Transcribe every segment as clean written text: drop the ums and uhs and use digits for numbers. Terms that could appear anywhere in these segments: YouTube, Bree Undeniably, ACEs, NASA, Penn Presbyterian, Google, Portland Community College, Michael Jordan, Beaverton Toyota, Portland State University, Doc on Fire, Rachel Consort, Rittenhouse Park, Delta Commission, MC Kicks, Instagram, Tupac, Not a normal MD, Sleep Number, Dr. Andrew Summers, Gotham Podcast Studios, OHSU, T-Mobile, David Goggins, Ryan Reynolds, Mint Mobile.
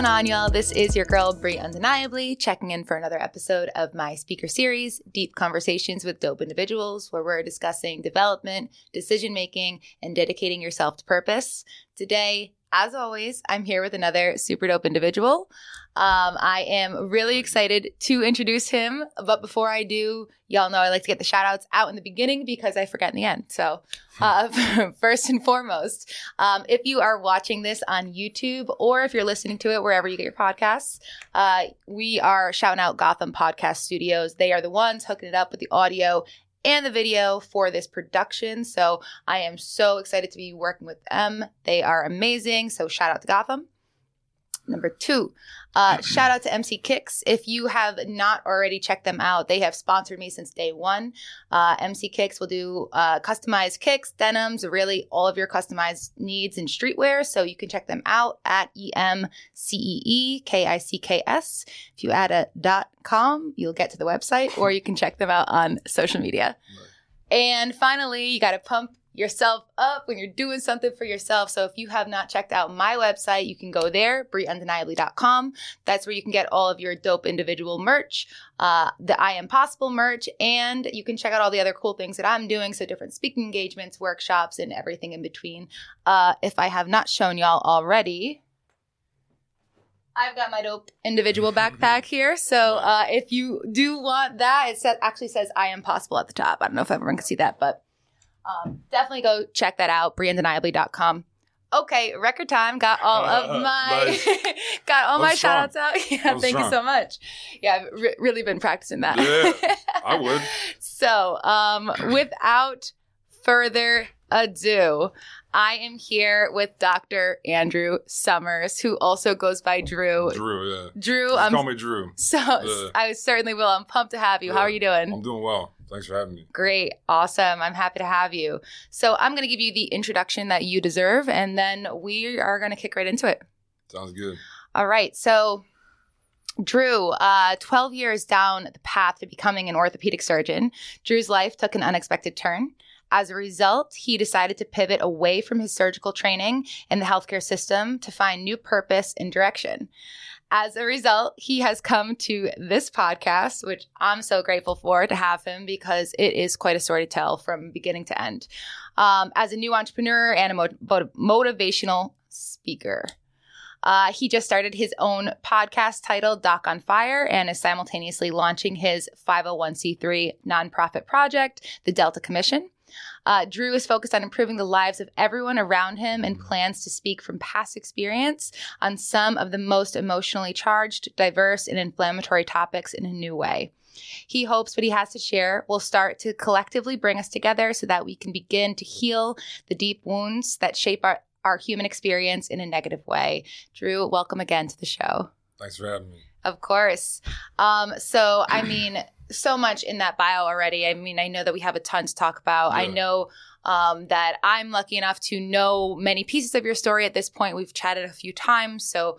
going on, y'all? This is your girl, Bree Undeniably, checking in for another episode of my speaker series, Deep Conversations with Dope Individuals, where we're discussing development, decision-making, and dedicating yourself to purpose. Today, as always, I'm here with another super dope individual. I am really excited to introduce him, but before I do, y'all know I like to get the shout outs out in the beginning because I forget in the end. So first and foremost, if you are watching this on YouTube or if you're listening to it wherever you get your podcasts, we are shouting out Gotham Podcast Studios. They are the ones hooking it up with the audio and the video for this production. So I am so excited to be working with them. They are amazing. So shout out to Gotham. Number two, shout out to MC Kicks. If you have not already checked them out, they have sponsored me since day one. MC Kicks will do customized kicks, denims, really all of your customized needs in streetwear. So you can check them out at EMCEEKICKS. If you add a .com, you'll get to the website, or you can check them out on social media. And finally, you got to pump yourself up when you're doing something for yourself. So if you have not checked out my website, you can go there, breeundeniably.com. That's where you can get all of your dope individual merch, the I Am Possible merch, and you can check out all the other cool things that I'm doing. So different speaking engagements, workshops, and everything in between. If I have not shown y'all already, I've got my dope individual backpack here. So if you do want that, it actually says I Am Possible at the top. I don't know if everyone can see that, but definitely go check that out, breeundeniably.com. Okay, record time. Got all of my got all my shout outs out. Yeah, thank you so much. Yeah, I've really been practicing that. Yeah, I would. So without further ado, I am here with Dr. Andrew Summers, who also goes by Drew. Drew, yeah. Drew. Call me Drew. So yeah. I certainly will. I'm pumped to have you. Yeah. How are you doing? I'm doing well. Thanks for having me. Great. Awesome. I'm happy to have you. So I'm going to give you the introduction that you deserve, and then we are going to kick right into it. Sounds good. All right. So Drew, 12 years down the path to becoming an orthopedic surgeon, Drew's life took an unexpected turn. As a result, he decided to pivot away from his surgical training in the healthcare system to find new purpose and direction. As a result, he has come to this podcast, which I'm so grateful for to have him because it is quite a story to tell from beginning to end. As a new entrepreneur and a motivational speaker, he just started his own podcast titled Doc on Fire and is simultaneously launching his 501c3 nonprofit project, the Delta Commission. Drew is focused on improving the lives of everyone around him and plans to speak from past experience on some of the most emotionally charged, diverse, and inflammatory topics in a new way. He hopes what he has to share will start to collectively bring us together so that we can begin to heal the deep wounds that shape our human experience in a negative way. Drew, welcome again to the show. Thanks for having me. Of course. So, I mean, so much in that bio already. I mean, I know that we have a ton to talk about. Yeah. I know that I'm lucky enough to know many pieces of your story at this point. We've chatted a few times. So,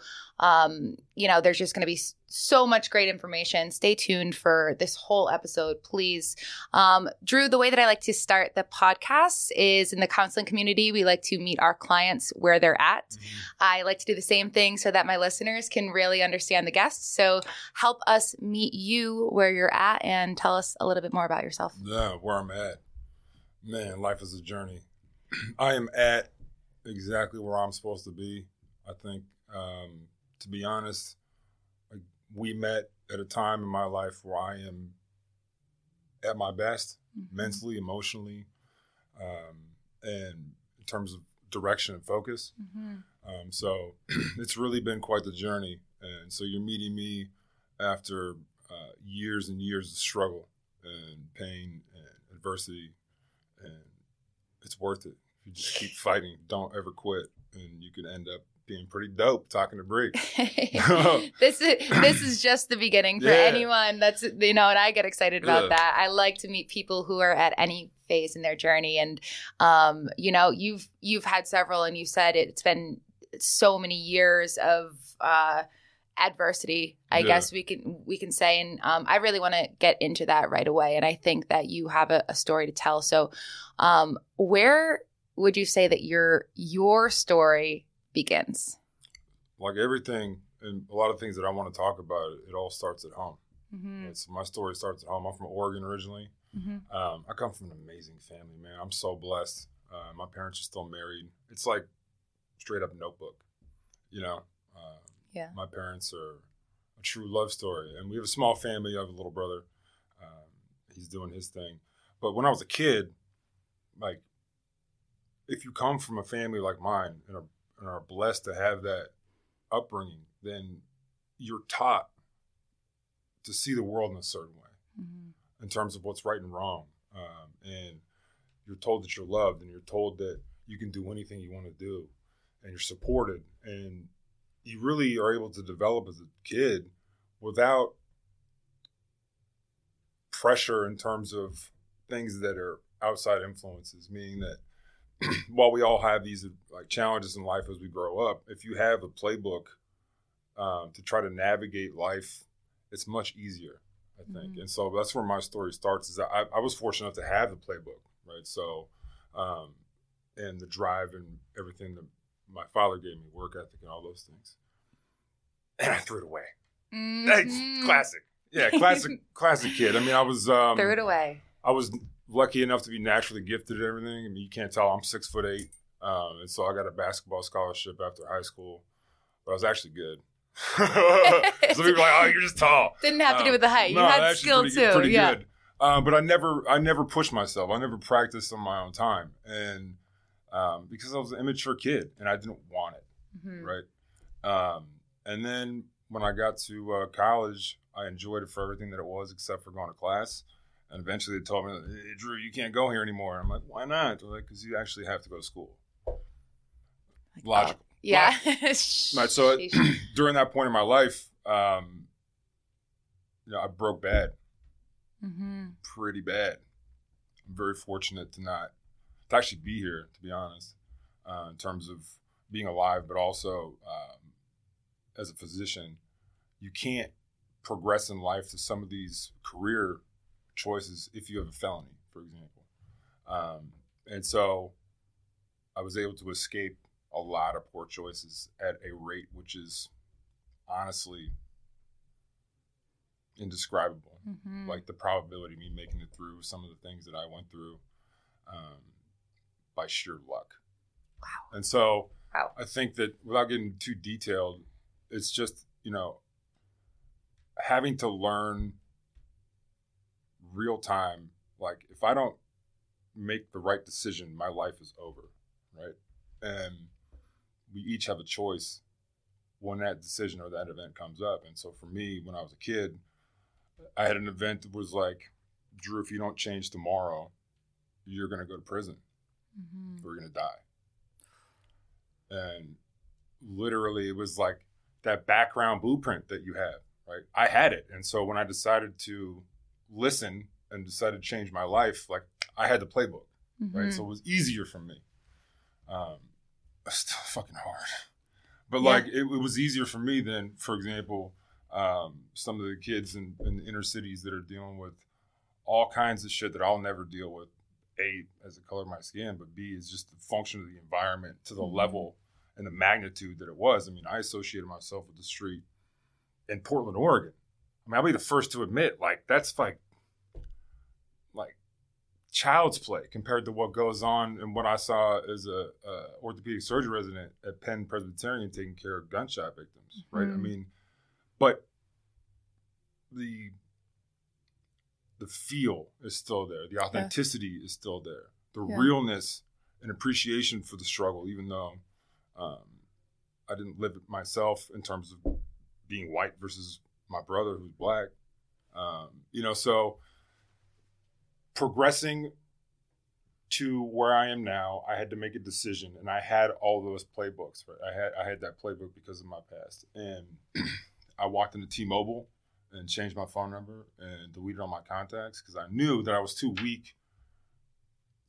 you know, there's just going to be so much great information. Stay tuned for this whole episode, please. Drew, the way that I like to start the podcast is in the counseling community. We like to meet our clients where they're at. Mm-hmm. I like to do the same thing so that my listeners can really understand the guests. So help us meet you where you're at and tell us a little bit more about yourself. Yeah, where I'm at. Man, life is a journey. I am at exactly where I'm supposed to be. I think, to be honest, we met at a time in my life where I am at my best, mentally, emotionally, and in terms of direction and focus. So it's really been quite the journey. And so you're meeting me after years and years of struggle and pain and adversity. And it's worth it. You just keep fighting. Don't ever quit. And you could end up being pretty dope talking to Bree. This is just the beginning for anyone that's, you know, and I get excited about that. I like to meet people who are at any phase in their journey. And, you know, you've had several, and you said it's been so many years of adversity, I guess we can say, and I really want to get into that right away, and I think that you have a story to tell. So where would you say that your story begins? Like everything and a lot of things that I want to talk about, it all starts at home. Mm-hmm. And so my story starts at home. I'm from Oregon originally. Mm-hmm. I come from an amazing family, man. I'm so blessed. My parents are still married. It's like straight up Notebook, you know. Yeah. My parents are a true love story. And we have a small family. I have a little brother. He's doing his thing. But when I was a kid, like, if you come from a family like mine and are blessed to have that upbringing, then you're taught to see the world in a certain way, mm-hmm. in terms of what's right and wrong. And you're told that you're loved, and you're told that you can do anything you want to do, and you're supported. And you really are able to develop as a kid without pressure in terms of things that are outside influences, meaning that while we all have these like challenges in life as we grow up, if you have a playbook to try to navigate life, it's much easier, I think. Mm-hmm. And so that's where my story starts, is that I was fortunate enough to have the playbook, right? So, and the drive and everything that my father gave me, work ethic and all those things. And I threw it away. Mm-hmm. That's classic. Yeah, classic kid. I mean, I was... threw it away. I was lucky enough to be naturally gifted at everything. I mean, you can't tell. I'm 6'8". And so I got a basketball scholarship after high school. But I was actually good. Some people are like, oh, you're just tall. Didn't have to do with the height. No, you had skill too. Pretty yeah. good. But I never pushed myself. I never practiced on my own time. And because I was an immature kid and I didn't want it. Mm-hmm. Right. And then when I got to college, I enjoyed it for everything that it was except for going to class. And eventually they told me, hey, Drew, you can't go here anymore. And I'm like, why not? They're like, because you actually have to go to school. Like, logical. Oh, yeah. Right, so during that point in my life, you know, I broke bad. Mm-hmm. Pretty bad. I'm very fortunate to actually be here, to be honest, in terms of being alive, but also as a physician, you can't progress in life to some of these career choices if you have a felony, for example. And so I was able to escape a lot of poor choices at a rate which is honestly indescribable. Mm-hmm. Like the probability of me making it through some of the things that I went through by sheer luck. Wow. And so I think that without getting too detailed, it's just, you know, having to learn real time, like if I don't make the right decision, my life is over, right? And we each have a choice when that decision or that event comes up. And so for me, when I was a kid, I had an event that was like, Drew, if you don't change tomorrow, you're going to go to prison. Mm-hmm. We're going to die. And literally it was like that background blueprint that you have, right? I had it. And so when I decided to listen and decided to change my life, like I had the playbook, mm-hmm. right? So it was easier for me. It's still fucking hard. But like it was easier for me than, for example, some of the kids in the inner cities that are dealing with all kinds of shit that I'll never deal with. A, as the color of my skin, but B, is just the function of the environment to the mm-hmm. level and the magnitude that it was. I mean, I associated myself with the street in Portland, Oregon. I mean, I'll be the first to admit, like, that's like child's play compared to what goes on and what I saw as a orthopedic surgery resident at Penn Presbyterian taking care of gunshot victims, right? Mm-hmm. I mean, but the feel is still there. The authenticity is still there. The realness and appreciation for the struggle, even though I didn't live it myself in terms of being white versus my brother who's black. You know, so progressing to where I am now, I had to make a decision, and I had all those playbooks, right? I had that playbook because of my past. And I walked into T-Mobile and changed my phone number and deleted all my contacts because I knew that I was too weak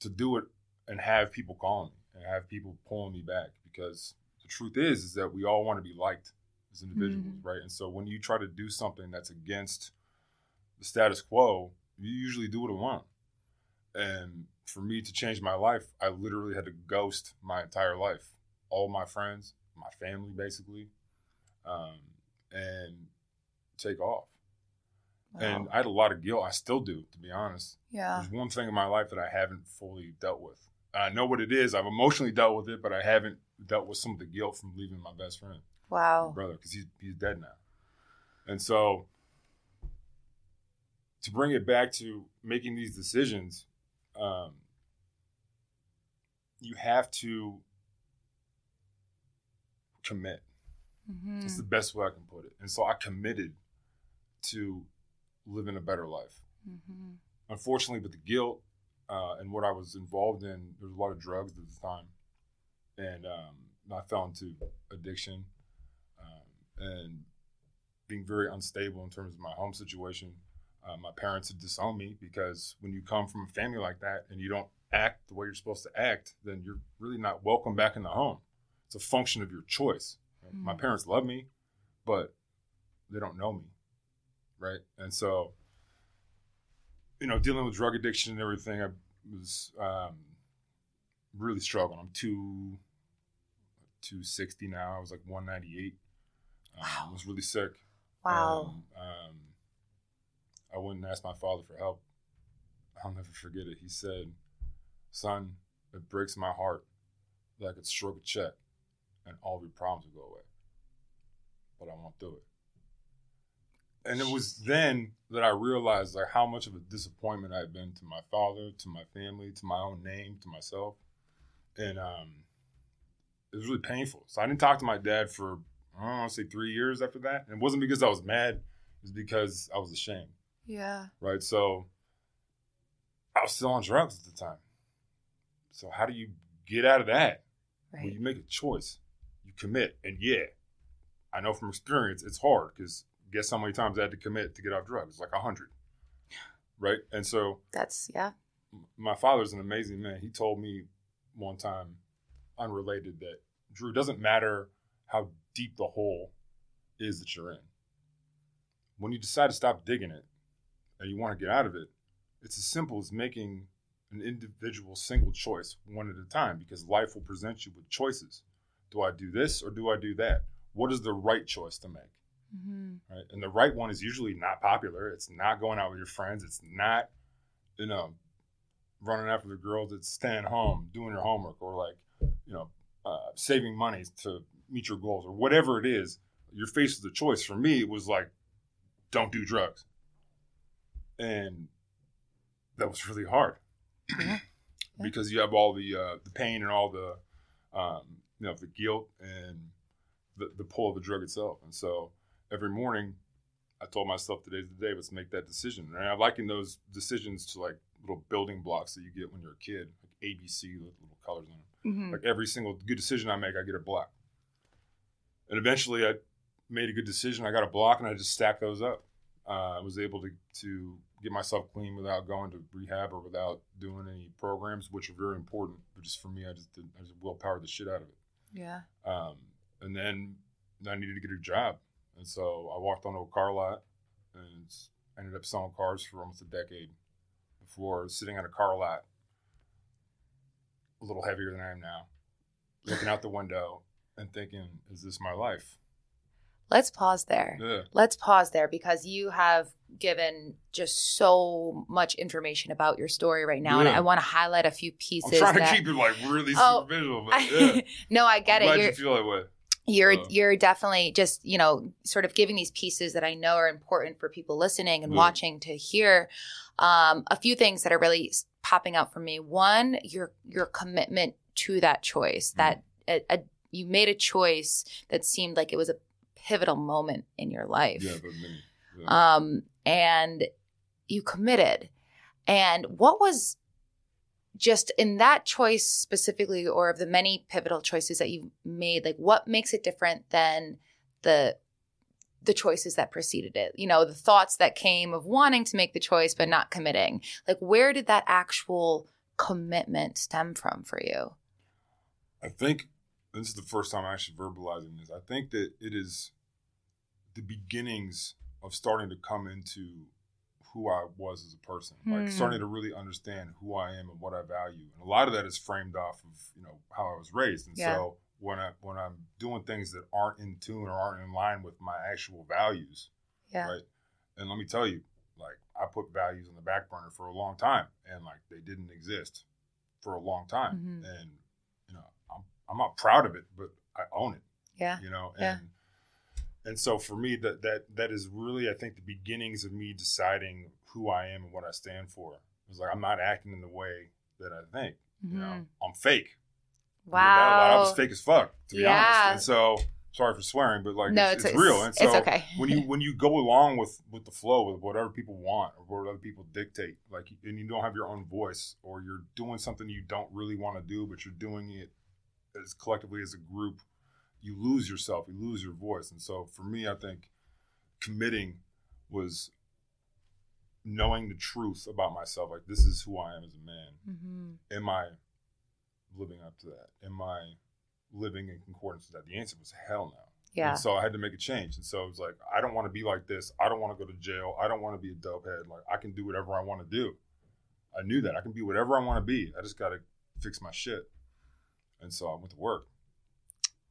to do it and have people calling me and have people pulling me back, because the truth is that we all want to be liked as individuals, mm-hmm. right? And so when you try to do something that's against the status quo, you usually do it alone. And for me to change my life, I literally had to ghost my entire life, all my friends, my family, basically. and take off. Wow. And I had a lot of guilt. I still do, to be honest. Yeah. There's one thing in my life that I haven't fully dealt with. I know what it is. I've emotionally dealt with it, but I haven't dealt with some of the guilt from leaving my best friend. Wow. My brother, because he's dead now. And so to bring it back to making these decisions, you have to commit. Mm-hmm. That's the best way I can put it. And so I committed to living a better life. Mm-hmm. Unfortunately, with the guilt and what I was involved in, there was a lot of drugs at the time. And I fell into addiction and being very unstable in terms of my home situation. My parents had disowned me because when you come from a family like that and you don't act the way you're supposed to act, then you're really not welcome back in the home. It's a function of your choice. Mm-hmm. My parents love me, but they don't know me, right? And so, you know, dealing with drug addiction and everything, I was really struggling. I'm 260 now. I was like 198. Wow. I was really sick. Wow. I went and asked my father for help. I'll never forget it. He said, "Son, it breaks my heart that I could stroke a check and all of your problems would go away. But I won't do it." And it was then that I realized like how much of a disappointment I had been to my father, to my family, to my own name, to myself. And it was really painful. So I didn't talk to my dad for, I don't want to say 3 years after that. And it wasn't because I was mad. It was because I was ashamed. Yeah. Right? So I was still on drugs at the time. So how do you get out of that? Right. Well, you make a choice. You commit. And yeah, I know from experience it's hard because guess how many times I had to commit to get off drugs? Like 100. Right? And so that's, yeah. My father's an amazing man. He told me one time, unrelated, that, "Drew, it doesn't matter how deep the hole is that you're in. When you decide to stop digging it and you want to get out of it, it's as simple as making an individual single choice one at a time, because life will present you with choices. Do I do this or do I do that? What is the right choice to make?" Mm-hmm. Right? And the right one is usually not popular. It's not going out with your friends. It's not, you know, running after the girls. It's staying home, doing your homework, or like, you know, saving money to meet your goals or whatever it is. You're faced with a choice. For me, it was like, don't do drugs. And that was really hard. Yeah. Because you have all the pain and all the you know, the guilt and the pull of the drug itself. And so every morning I told myself, today's the day, let's make that decision. And I liken those decisions to like little building blocks that you get when you're a kid, like ABC with little colors on them. Mm-hmm. Like every single good decision I make, I get a block. And eventually I made a good decision. I got a block and I just stacked those up. I was able to get myself clean without going to rehab or without doing any programs, which are very important. But just for me, I just willpowered the shit out of it. Yeah. And then I needed to get a job. And so I walked onto a car lot and ended up selling cars for almost a decade before sitting on a car lot, a little heavier than I am now, looking out the window and thinking, is this my life? Let's pause there. Yeah. Let's pause there, because you have given just so much information about your story right now. Yeah. And I want to highlight a few pieces. I'm trying to keep it like really superficial. But yeah. No, I get it. I'm glad you feel that way. You're definitely just, you know, sort of giving these pieces that I know are important for people listening and watching to hear. A few things that are really popping out for me. One, your commitment to that choice. That you made a choice that seemed like it was a pivotal moment in your life. Yeah, but me. Yeah. And you committed. And what was just in that choice specifically, or of the many pivotal choices that you made, like what makes it different than the choices that preceded it? You know, the thoughts that came of wanting to make the choice but not committing. Like, where did that actual commitment stem from for you? I think this is the first time I'm actually verbalizing this. I think that it is the beginnings of starting to come into who I was as a person, like starting to really understand who I am and what I value. And a lot of that is framed off of, you know, how I was raised. And so when I'm doing things that aren't in tune or aren't in line with my actual values, yeah, right? And let me tell you, like, I put values on the back burner for a long time, and like they didn't exist for a long time. Mm-hmm. And you know, I'm not proud of it, but I own it. Yeah, you know, and so for me, that is really, I think, the beginnings of me deciding who I am and what I stand for. It's like, I'm not acting in the way that I think. Mm-hmm. You know, I'm fake. Wow, I was fake as fuck, to be honest. And so, sorry for swearing, but like, no, it's real. And so it's okay. when you go along with the flow of whatever people want or what other people dictate, like, and you don't have your own voice, or you're doing something you don't really want to do, but you're doing it as collectively as a group, you lose yourself, you lose your voice. And so for me, I think committing was knowing the truth about myself. Like, this is who I am as a man. Mm-hmm. Am I living up to that? Am I living in concordance with that? The answer was hell no. Yeah. And so I had to make a change. And so it was like, I don't want to be like this. I don't want to go to jail. I don't want to be a dopehead. Like, I can do whatever I want to do. I knew that. I can be whatever I want to be. I just got to fix my shit. And so I went to work.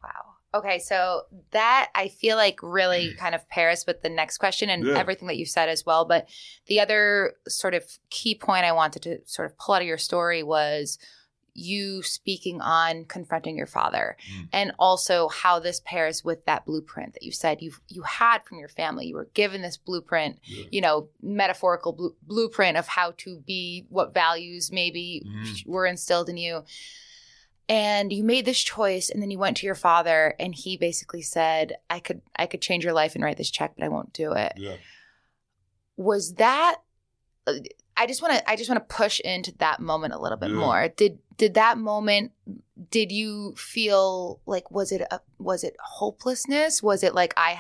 Wow. Okay, so that, I feel like, really kind of pairs with the next question and everything that you said as well. But the other sort of key point I wanted to sort of pull out of your story was you speaking on confronting your father, and also how this pairs with that blueprint that you said you had from your family. You were given this blueprint, you know, metaphorical blueprint of how to be, what values maybe were instilled in you. And you made this choice, and then you went to your father, and he basically said, I could change your life and write this check, but I won't do it. Yeah. Was that – I just want to push into that moment a little bit more. Did that moment – did you feel like, was it hopelessness? Was it like, I'm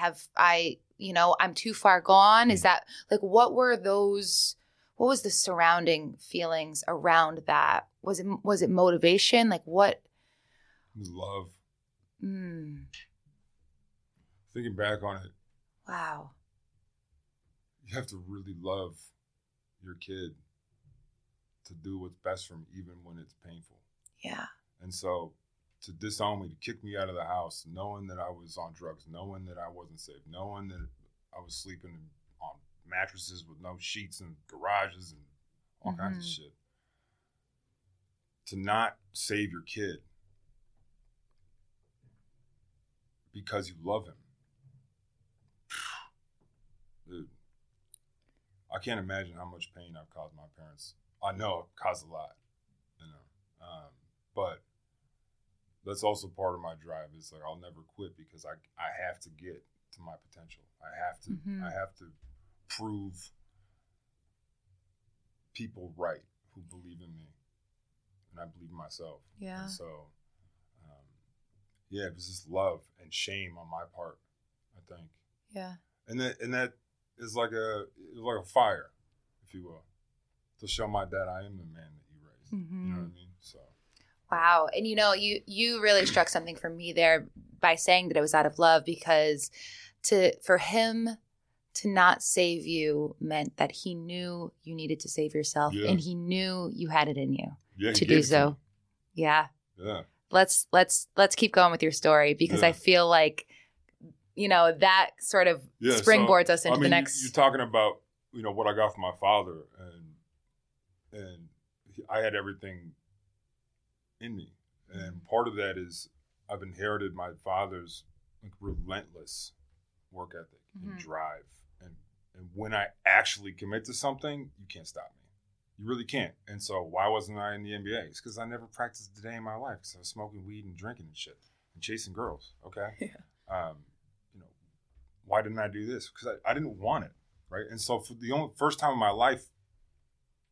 too far gone? Mm-hmm. Is that – like, what were those – what was the surrounding feelings around that? Was it motivation? Like, what? Love. Thinking back on it. Wow. You have to really love your kid to do what's best for him, even when it's painful. Yeah. And so to disown me, to kick me out of the house, knowing that I was on drugs, knowing that I wasn't safe, knowing that I was sleeping on mattresses with no sheets and garages and all kinds of shit. To not save your kid because you love him. Dude, I can't imagine how much pain I've caused my parents. I know I've caused a lot, you know, but that's also part of my drive. It's like, I'll never quit because I have to get to my potential. I have to prove people right who believe in me, and I believe in myself. Yeah. And so, it was just love and shame on my part, I think. Yeah. And that is like a fire, if you will, to show my dad I am the man that you raised. Mm-hmm. You know what I mean? So. Wow, and you know, you really struck something for me there by saying that it was out of love, because for him to not save you meant that he knew you needed to save yourself, and he knew you had it in you to do so. Yeah. Yeah. Let's keep going with your story, because I feel like, you know, that sort of springboards us into the next. You're talking about, you know, what I got from my father, and I had everything in me, and part of that is I've inherited my father's, like, relentless work ethic and drive. And when I actually commit to something, you can't stop me. You really can't. And so why wasn't I in the NBA? It's because I never practiced a day in my life, because I was smoking weed and drinking and shit and chasing girls, okay? Yeah. You know, why didn't I do this? Because I didn't want it, right? And so for the only first time in my life,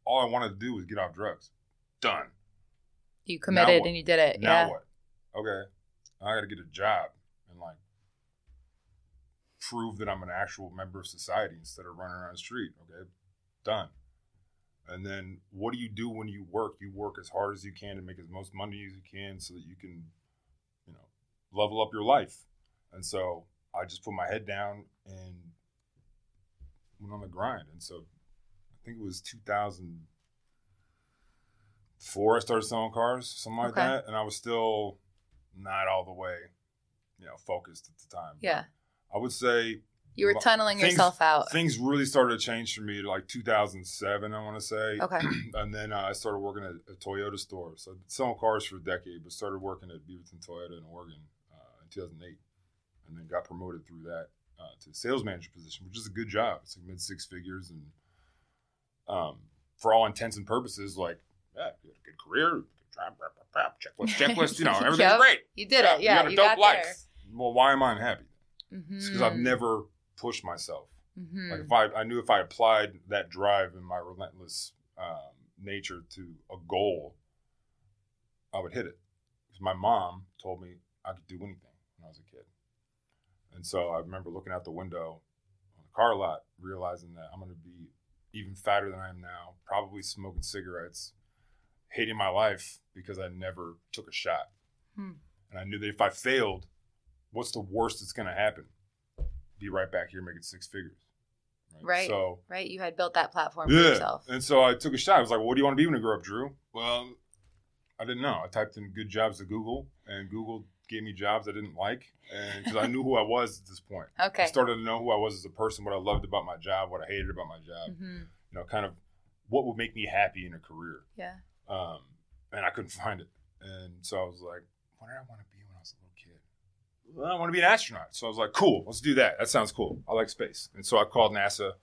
all I wanted to do was get off drugs. Done. You committed and you did it. Now what? Okay. I got to get a job and, like, prove that I'm an actual member of society instead of running around the street. Okay, done. And then what do you do when you work? You work as hard as you can to make as much money as you can so that you can, you know, level up your life. And so I just put my head down and went on the grind. And so I think it was 2004 I started selling cars, something like that. And I was still not all the way, focused at the time. Yeah. But I would say you were tunneling yourself out. Things really started to change for me like 2007, I want to say. Okay. And then I started working at a Toyota store. So I did sell cars for a decade, but started working at Beaverton Toyota in Oregon in 2008, and then got promoted through that to the sales manager position, which is a good job. It's like mid six figures, and for all intents and purposes, you had a good career, checklist, everything's yep. great. You did it. Yeah, you got a dope life. Well, why am I unhappy? Mm-hmm. It's because I've never pushed myself. Mm-hmm. Like I knew if I applied that drive and my relentless nature to a goal, I would hit it. Because my mom told me I could do anything when I was a kid, and so I remember looking out the window on the car lot, realizing that I'm going to be even fatter than I am now, probably smoking cigarettes, hating my life because I never took a shot. Hmm. And I knew that if I failed, what's the worst that's going to happen? Be right back here making six figures. Right. So, you had built that platform for yourself. And so I took a shot. I was like, well, what do you want to be when you grow up, Drew? Well, I didn't know. I typed in good jobs to Google, and Google gave me jobs I didn't like, and because I knew who I was at this point. Okay. I started to know who I was as a person, what I loved about my job, what I hated about my job, mm-hmm. Kind of what would make me happy in a career. Yeah. And I couldn't find it. And so I was like, what did I want to be when I was a little kid? Well, I want to be an astronaut. So I was like, cool, let's do that. That sounds cool. I like space. And so I called NASA.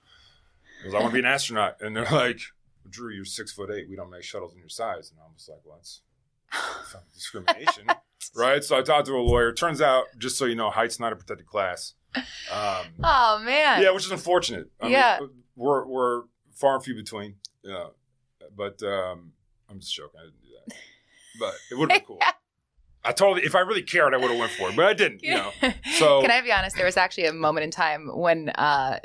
I want to be an astronaut. And they're like, Drew, you're 6'8". We don't make shuttles in your size. And I was like, well, that's discrimination. Right? So I talked to a lawyer. Turns out, just so you know, height's not a protected class. Oh, man. Yeah, which is unfortunate. I mean, we're far and few between. Yeah. But I'm just joking. I didn't do that. But it would have been cool. I totally, if I really cared, I would have went for it, but I didn't, So can I be honest? There was actually a moment in time when I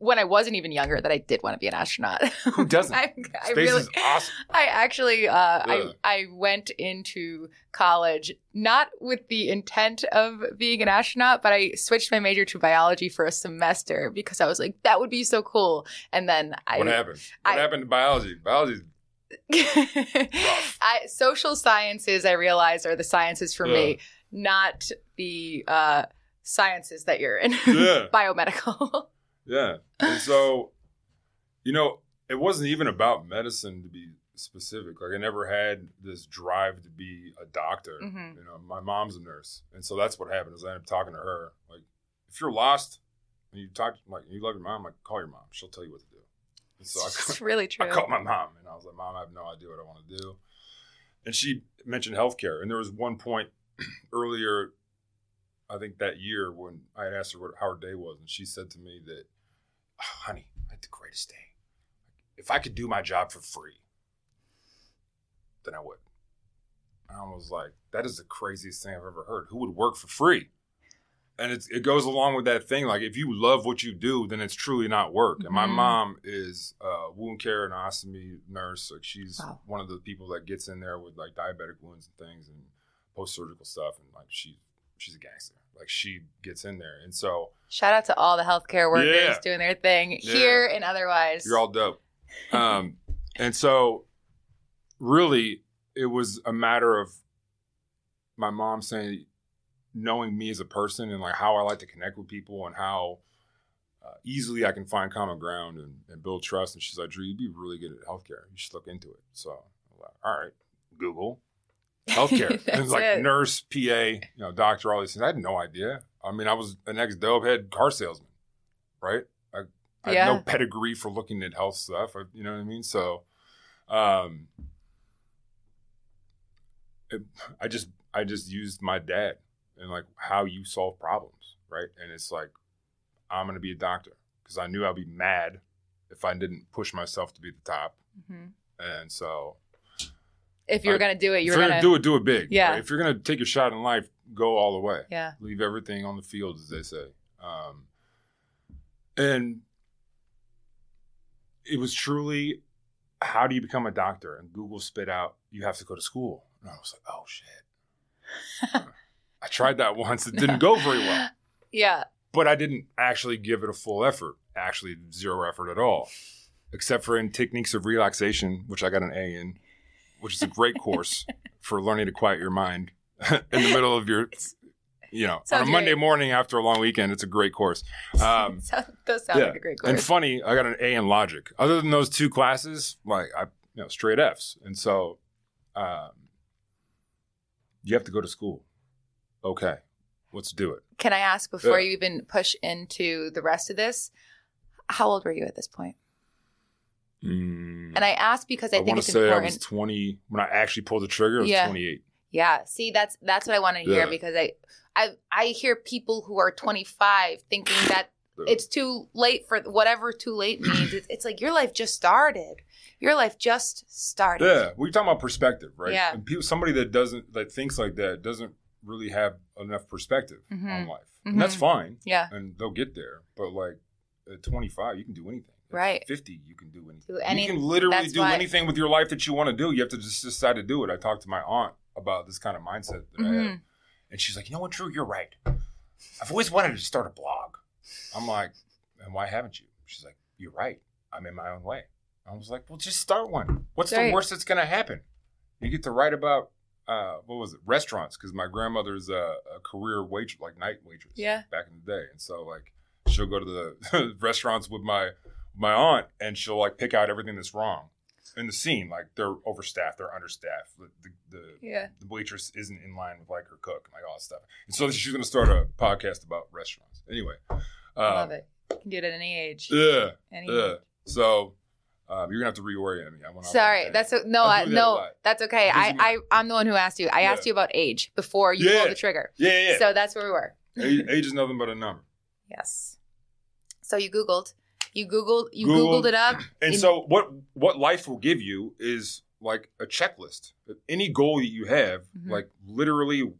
wasn't even younger that I did want to be an astronaut. Who doesn't? I space really, is awesome. I actually, I went into college not with the intent of being an astronaut, but I switched my major to biology for a semester because I was like, that would be so cool. And then What happened to biology? Biology's social sciences, I realize, are the sciences for me, not the sciences that you're in. Yeah. Biomedical. Yeah. And so, it wasn't even about medicine, to be specific. Like, I never had this drive to be a doctor. Mm-hmm. My mom's a nurse. And so that's what happened is I ended up talking to her. Like, if you're lost and you love your mom, like, call your mom. She'll tell you what to do. And so it's really true. I called my mom and I was like, Mom, I have no idea what I want to do. And she mentioned healthcare. And there was one point earlier, I think that year, when I had asked her how her day was. And she said to me that, oh, honey, I had the greatest day. If I could do my job for free, then I would. And I was like, that is the craziest thing I've ever heard. Who would work for free? And it goes along with that thing. Like, if you love what you do, then it's truly not work. And my mom is a wound care and ostomy nurse. Like, she's one of the people that gets in there with, like, diabetic wounds and things and post-surgical stuff. And, like, she's a gangster. Like, she gets in there. And so – shout out to all the healthcare workers doing their thing here and otherwise. You're all dope. And so, really, it was a matter of my mom saying – knowing me as a person and like how I like to connect with people and how easily I can find common ground and build trust. And she's like, Drew, you'd be really good at healthcare. You should look into it. So I'm like, all right, Google healthcare. And it's like nurse, PA, doctor, all these things. I had no idea. I mean, I was an ex-dope head car salesman, right? I had no pedigree for looking at health stuff. You know what I mean? So I just used my dad. And like how you solve problems, right? And it's like, I'm gonna be a doctor because I knew I'd be mad if I didn't push myself to be at the top. Mm-hmm. And so, if you were gonna do it, do it big. Yeah. Right? If you're gonna take your shot in life, go all the way. Yeah. Leave everything on the field, as they say. And it was truly, how do you become a doctor? And Google spit out, you have to go to school. And I was like, oh shit. I tried that once. It didn't go very well. Yeah. But I didn't actually give it a full effort. Actually, zero effort at all. Except for in techniques of relaxation, which I got an A in, which is a great course for learning to quiet your mind in the middle of your, you know, on a Monday morning after a long weekend. It's a great course. Those sound like a great course. And funny, I got an A in logic. Other than those two classes, like I, you know, straight Fs. And so, you have to go to school. Okay, let's do it. Can I ask before you even push into the rest of this, how old were you at this point? And I asked because I think it's important. I want to say I was 20 when I actually pulled the trigger. I was 28. Yeah. See, that's what I wanted to hear, because I hear people who are 25 thinking that it's too late for whatever too late means. It's like your life just started. Yeah. We're talking about perspective, right? Yeah. And people, somebody that thinks like that doesn't really have enough perspective on life. Mm-hmm. And that's fine. Yeah. And they'll get there. But like at 25, you can do anything. Right. At 50, you can do anything. You can literally do anything with your life that you want to do. You have to just decide to do it. I talked to my aunt about this kind of mindset that I had. And she's like, you know what, Drew, you're right. I've always wanted to start a blog. I'm like, and why haven't you? She's like, you're right. I'm in my own way. I was like, well, just start one. What's the worst that's going to happen? You get to write about, restaurants. Because my grandmother's a career waitress, like night waitress back in the day. And so like she'll go to the restaurants with my aunt, and she'll like pick out everything that's wrong in the scene. Like they're overstaffed, they're understaffed. The waitress isn't in line with like her cook and like all that stuff. And so she's going to start a podcast about restaurants. Anyway. I love it. You can do it at any age. Yeah. Age. So you're going to have to reorient me. That's okay. I'm the one who asked you. I asked you about age before you pulled the trigger. Yeah. So that's where we were. Age is nothing but a number. Yes. So you Googled. You Googled it up. And so what life will give you is like a checklist. Any goal that you have, like literally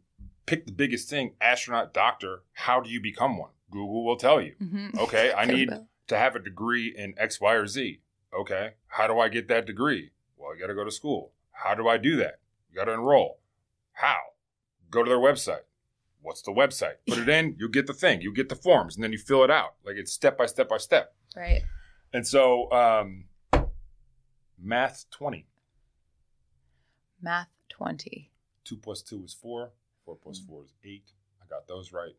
pick the biggest thing, astronaut, doctor, how do you become one? Google will tell you. Mm-hmm. Okay, I need to have a degree in X, Y, or Z. Okay, how do I get that degree? Well, you got to go to school. How do I do that? You got to enroll. How? Go to their website. What's the website? Put it in, you'll get the thing. You'll get the forms, and then you fill it out. Like it's step by step by step. Right. And so, Math 20. 2 + 2 is 4. 4 + 4 is 8. I got those right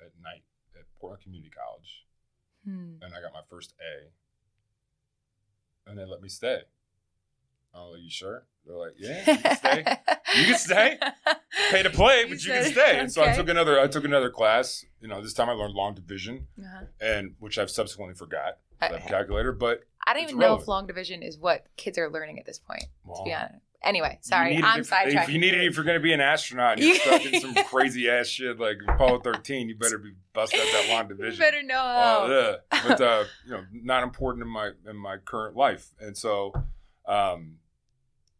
at night at Portland Community College. And I got my first A. And they let me stay. Oh, are you sure? They're like, yeah, you can stay. You can stay. Pay to play, but you can stay. And so okay. I took another class. You know, this time I learned long division, and which I've subsequently forgot. I have a calculator, but I don't even know if long division is what kids are learning at this point. Well, to be honest. Anyway, sorry, I'm sidetracked. If you need it, if you're going to be an astronaut, and you're stuck in some crazy ass shit like Apollo 13. You better be busted up that long division. You better know how. But you know, not important in my current life, and so.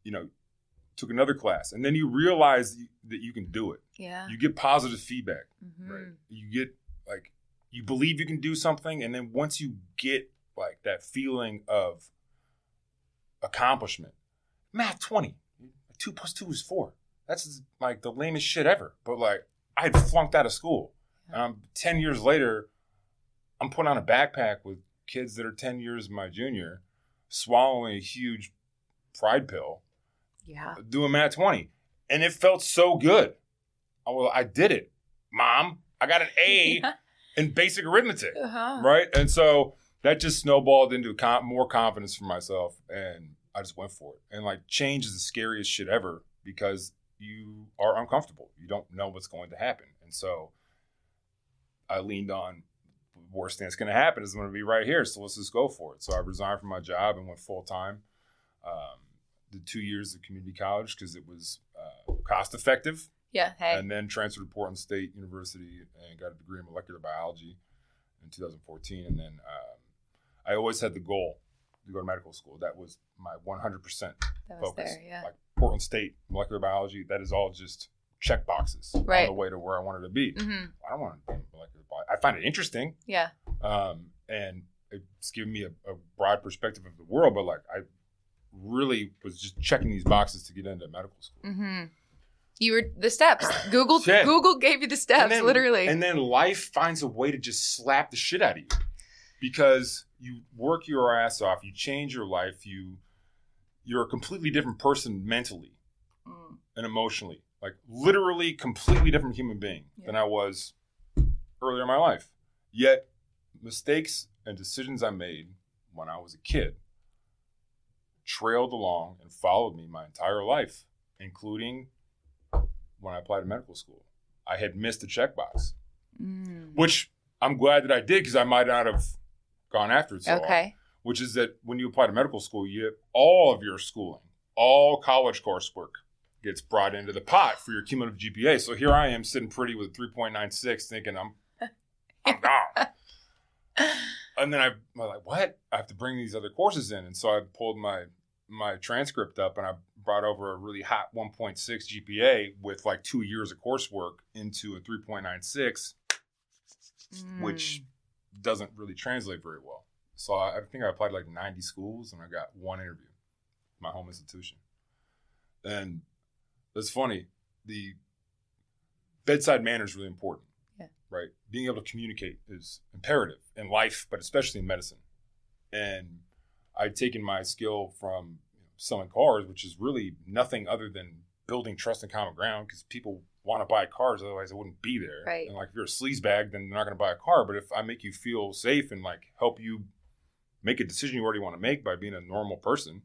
You know, took another class, and then you realize that you can do it. Yeah. You get positive feedback, right? You get like, you believe you can do something. And then once you get like that feeling of accomplishment, math 20, 2 + 2 is 4. That's like the lamest shit ever. But like I had flunked out of school. 10 years later, I'm putting on a backpack with kids that are 10 years my junior, swallowing a huge pride pill, doing math 20, and it felt so good. I did it, Mom. I got an A in basic arithmetic, right? And so that just snowballed into more confidence for myself, and I just went for it. And like, change is the scariest shit ever because you are uncomfortable. You don't know what's going to happen, and so I leaned on. Worst thing that's going to happen is I'm going to be right here, so let's just go for it. So I resigned from my job and went full-time. Did 2 years of community college because it was cost-effective. Yeah, hey. And then transferred to Portland State University and got a degree in molecular biology in 2014. And then I always had the goal to go to medical school. That was my 100% focus. That was there, yeah. Like Portland State, molecular biology, that is all just check boxes on the way to where I wanted to be. Mm-hmm. I don't want to be molecular biology. I find it interesting. Yeah. And it's given me a broad perspective of the world, but like I really was just checking these boxes to get into medical school. Mm-hmm. You were the steps. Google gave you the steps, and then, literally. And then life finds a way to just slap the shit out of you because you work your ass off, you change your life, you're a completely different person mentally and emotionally. Like literally completely different human being than I was earlier in my life. Yet mistakes and decisions I made when I was a kid trailed along and followed me my entire life, including when I applied to medical school. I had missed a checkbox, which I'm glad that I did because I might not have gone after it so long, which is that when you apply to medical school, you have all of your schooling, all college coursework gets brought into the pot for your cumulative GPA. So here I am sitting pretty with a 3.96 thinking I'm gone. And then I'm like, what? I have to bring these other courses in. And so I pulled my transcript up and I brought over a really hot 1.6 GPA with like 2 years of coursework into a 3.96, which doesn't really translate very well. So I think I applied to like 90 schools and I got one interview, my home institution. And that's funny. The bedside manner is really important, right? Being able to communicate is imperative in life, but especially in medicine. And I'd taken my skill from selling cars, which is really nothing other than building trust and common ground because people want to buy cars, otherwise they wouldn't be there. Right. And like if you're a sleazebag, then they're not going to buy a car. But if I make you feel safe and like help you make a decision you already want to make by being a normal person,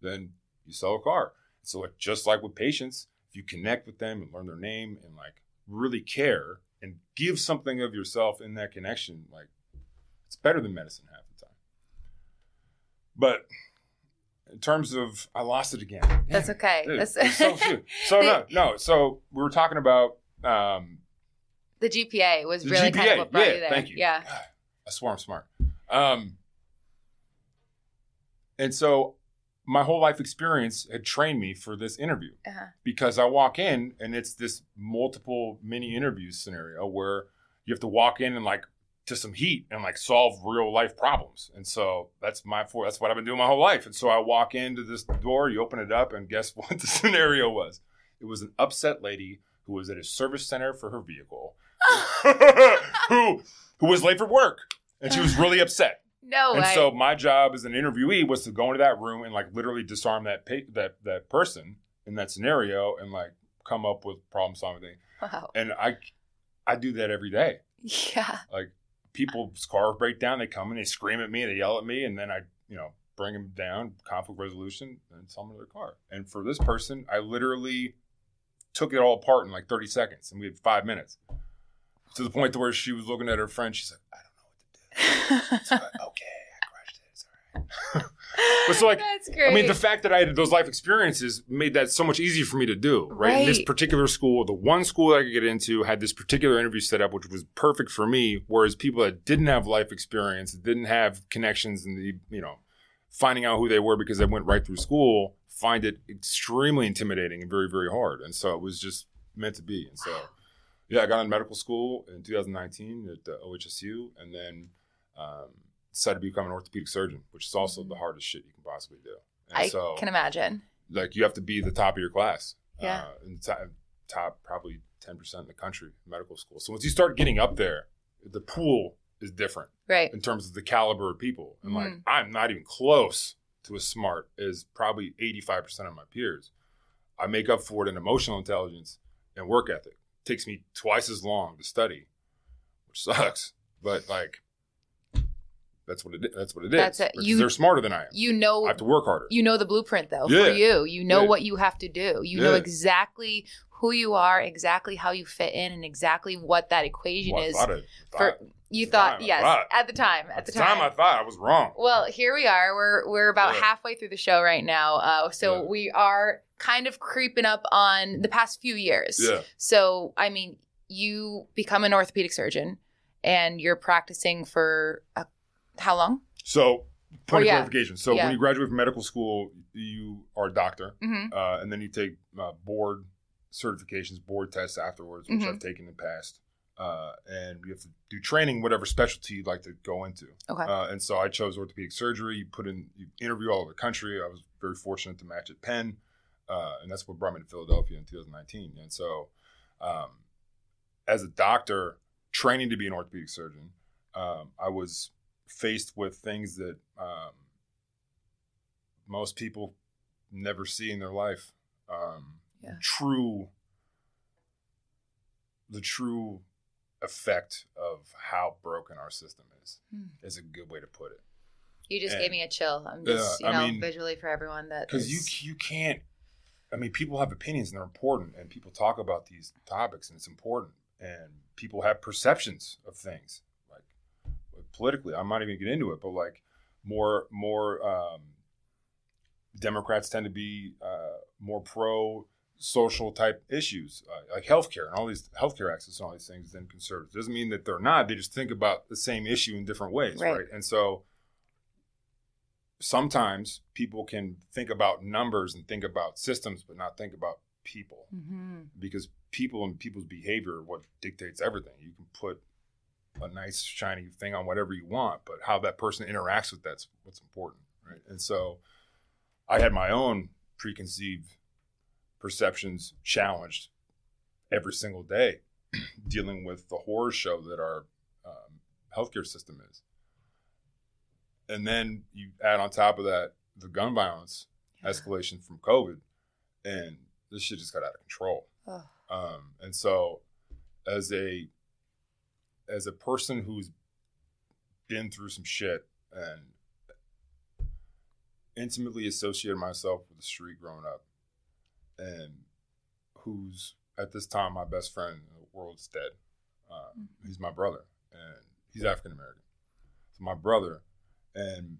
then you sell a car. So like just like with patients, if you connect with them and learn their name and like really care and give something of yourself in that connection, like it's better than medicine half the time. But in terms of, I lost it again. Damn, that's okay. Dude, that's So so we were talking about the GPA was really GPA, kind of what brought you there. Thank you. Yeah. God, I swear I'm smart. And so my whole life experience had trained me for this interview because I walk in and it's this multiple mini interview scenario where you have to walk in and like to some heat and like solve real life problems. And so that's what I've been doing my whole life. And so I walk into this door, you open it up and guess what the scenario was? It was an upset lady who was at a service center for her vehicle who was late for work and she was really upset. No way. And so my job as an interviewee was to go into that room and like literally disarm that person in that scenario and like come up with problem solving thing. Wow. And I do that every day. Yeah. Like people's cars break down, they come and they scream at me, they yell at me, and then I, bring them down, conflict resolution, and sell them to their car. And for this person, I literally took it all apart in like 30 seconds, and we had 5 minutes to the point to where she was looking at her friend. She's like, I don't. So, okay, I crushed it. It's all right. But so, like, that's great. I mean, the fact that I had those life experiences made that so much easier for me to do, right? In this particular school, the one school that I could get into had this particular interview set up, which was perfect for me. Whereas people that didn't have life experience, didn't have connections, and finding out who they were because they went right through school, find it extremely intimidating and very, very hard. And so, it was just meant to be. And so, I got into medical school in 2019 at the OHSU, and then. Decided to become an orthopedic surgeon, which is also the hardest shit you can possibly do. And I can imagine. Like you have to be the top of your class. Yeah. Top probably 10% in the country medical school. So once you start getting up there, the pool is different. Right. In terms of the caliber of people. And like I'm not even close to as smart as probably 85% of my peers. I make up for it in emotional intelligence and work ethic. It takes me twice as long to study, which sucks. But like That's what it is. They're smarter than I am. I have to work harder. You know the blueprint, though, for you. You know what you have to do. You know exactly who you are, exactly how you fit in, and exactly what that equation is. At the time, I thought I was wrong. Well, here we are. We're about halfway through the show right now. So we are kind of creeping up on the past few years. Yeah. So, I mean, you become an orthopedic surgeon, and you're practicing for – how long? So, point of clarification. So, when you graduate from medical school, you are a doctor. Mm-hmm. And then you take board certifications, board tests afterwards, which I've taken and passed. And you have to do training, whatever specialty you'd like to go into. Okay. And so, I chose orthopedic surgery. You interview all over the country. I was very fortunate to match at Penn. And that's what brought me to Philadelphia in 2019. And so, as a doctor, training to be an orthopedic surgeon, I was faced with things that most people never see in their life. True the true effect of how broken our system is a good way to put it. You just gave me a chill. I'm just, visually for everyone that. Because you can't, people have opinions and they're important, and people talk about these topics and it's important, and people have perceptions of things. Like politically, I'm not even gonna get into it, but like more Democrats tend to be more pro social type issues, like healthcare and all these healthcare access and all these things than conservatives. Doesn't mean that they're not, they just think about the same issue in different ways, right? And so sometimes people can think about numbers and think about systems, but not think about people, because people and people's behavior are what dictates everything. You can put a nice shiny thing on whatever you want, but how that person interacts with that's what's important, right? And so I had my own preconceived perceptions challenged every single day, dealing with the horror show that our healthcare system is. And then you add on top of that the gun violence escalation from COVID, and this shit just got out of control. Oh. And so, as a person who's been through some shit and intimately associated myself with the street growing up, and who's at this time my best friend in the world's dead. He's my brother, and he's African American. So my brother, and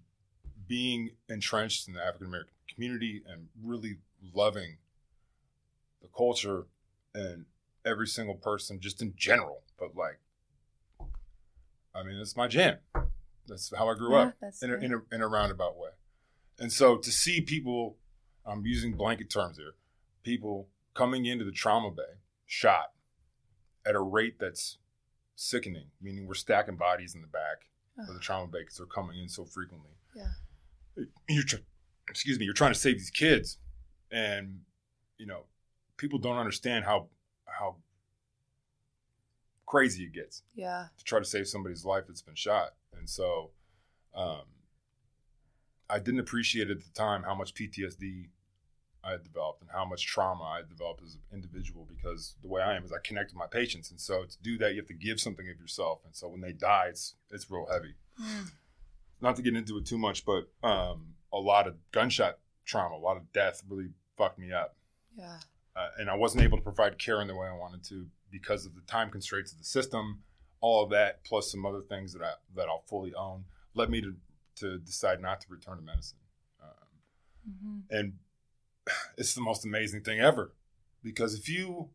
being entrenched in the African American community and really loving the culture and every single person just in general, but it's my jam. That's how I grew up in a roundabout way. And so to see people, I'm using blanket terms here, people coming into the trauma bay shot at a rate that's sickening, meaning we're stacking bodies in the back of the trauma bay because they're coming in so frequently. Yeah. You're trying to save these kids, and people don't understand how crazy it gets. Yeah. To try to save somebody's life that's been shot. And so I didn't appreciate at the time how much PTSD I had developed and how much trauma I had developed as an individual, because the way I am is I connect with my patients. And so to do that, you have to give something of yourself. And so when they die, it's real heavy. Not to get into it too much, but a lot of gunshot trauma, a lot of death really fucked me up. Yeah. And I wasn't able to provide care in the way I wanted to because of the time constraints of the system. All of that, plus some other things that I'll fully own, led me to decide not to return to medicine. And it's the most amazing thing ever, because if you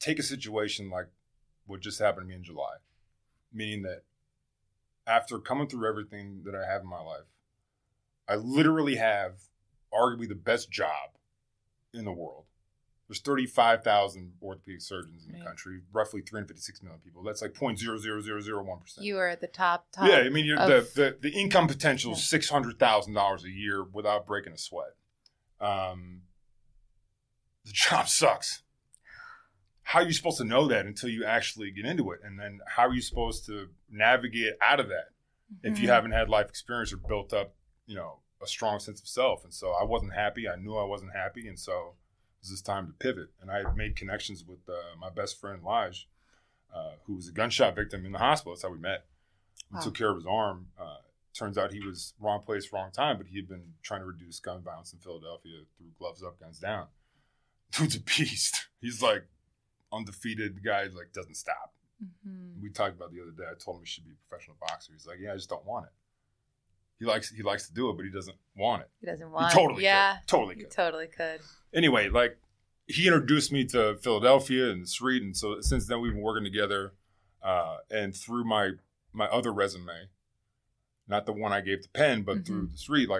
take a situation like what just happened to me in July, meaning that after coming through everything that I have in my life, I literally have arguably the best job in the world. There's 35,000 orthopedic surgeons in the country, roughly 356 million people. That's like 0.00001%. You are at the top. Yeah, the income potential is $600,000 a year without breaking a sweat. The job sucks. How are you supposed to know that until you actually get into it? And then how are you supposed to navigate out of that if you haven't had life experience or built up, a strong sense of self? And so I wasn't happy. I knew I wasn't happy. And so this time to pivot, and I had made connections with my best friend Lige, who was a gunshot victim in the hospital. That's how we met. We took care of his arm. Turns out he was wrong place, wrong time, but he had been trying to reduce gun violence in Philadelphia through gloves up, guns down. Dude's a beast. He's like undefeated. The guy doesn't stop. We talked about it the other day. I told him he should be a professional boxer. He's like, yeah, I just don't want it. He likes to do it, but he doesn't want it. He doesn't want it. He totally could. Anyway, he introduced me to Philadelphia and the street, and so since then we've been working together. And through my other resume, not the one I gave to Penn, but through the street,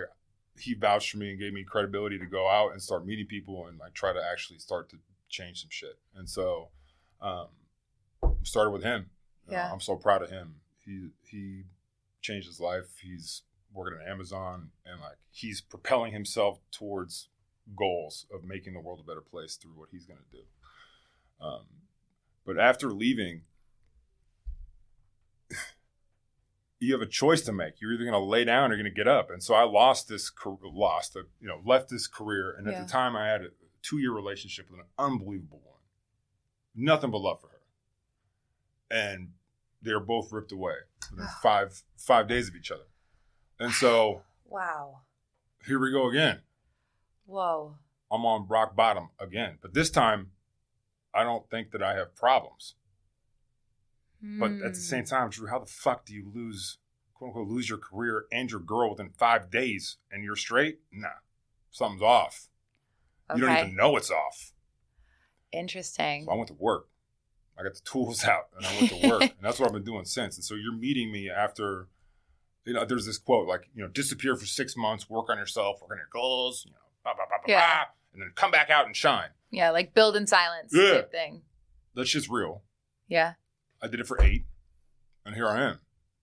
he vouched for me and gave me credibility to go out and start meeting people and try to actually start to change some shit. And so, started with him. Yeah. I'm so proud of him. He changed his life. He's working at Amazon, and he's propelling himself towards goals of making the world a better place through what he's going to do. But after leaving, you have a choice to make. You're either going to lay down or you're going to get up. And so I left this career. And at the time I had a 2-year relationship with an unbelievable woman. nothing but love for her. And they were both ripped away within five days of each other. And so, wow, here we go again. Whoa. I'm on rock bottom again. But this time, I don't think that I have problems. Mm. But at the same time, Drew, how the fuck do you lose, quote unquote, lose your career and your girl within 5 days and you're straight? Nah, something's off. Okay. You don't even know it's off. Interesting. So I went to work. I got the tools out and I went to work. And that's what I've been doing since. And so you're meeting me after, you know, there's this quote like, you know, disappear for 6 months, work on yourself, work on your goals, you know, blah, blah, blah, blah, yeah, blah, and then come back out and shine. Yeah, like build in silence type thing. That's just real. Yeah. I did it for 8 and here I am.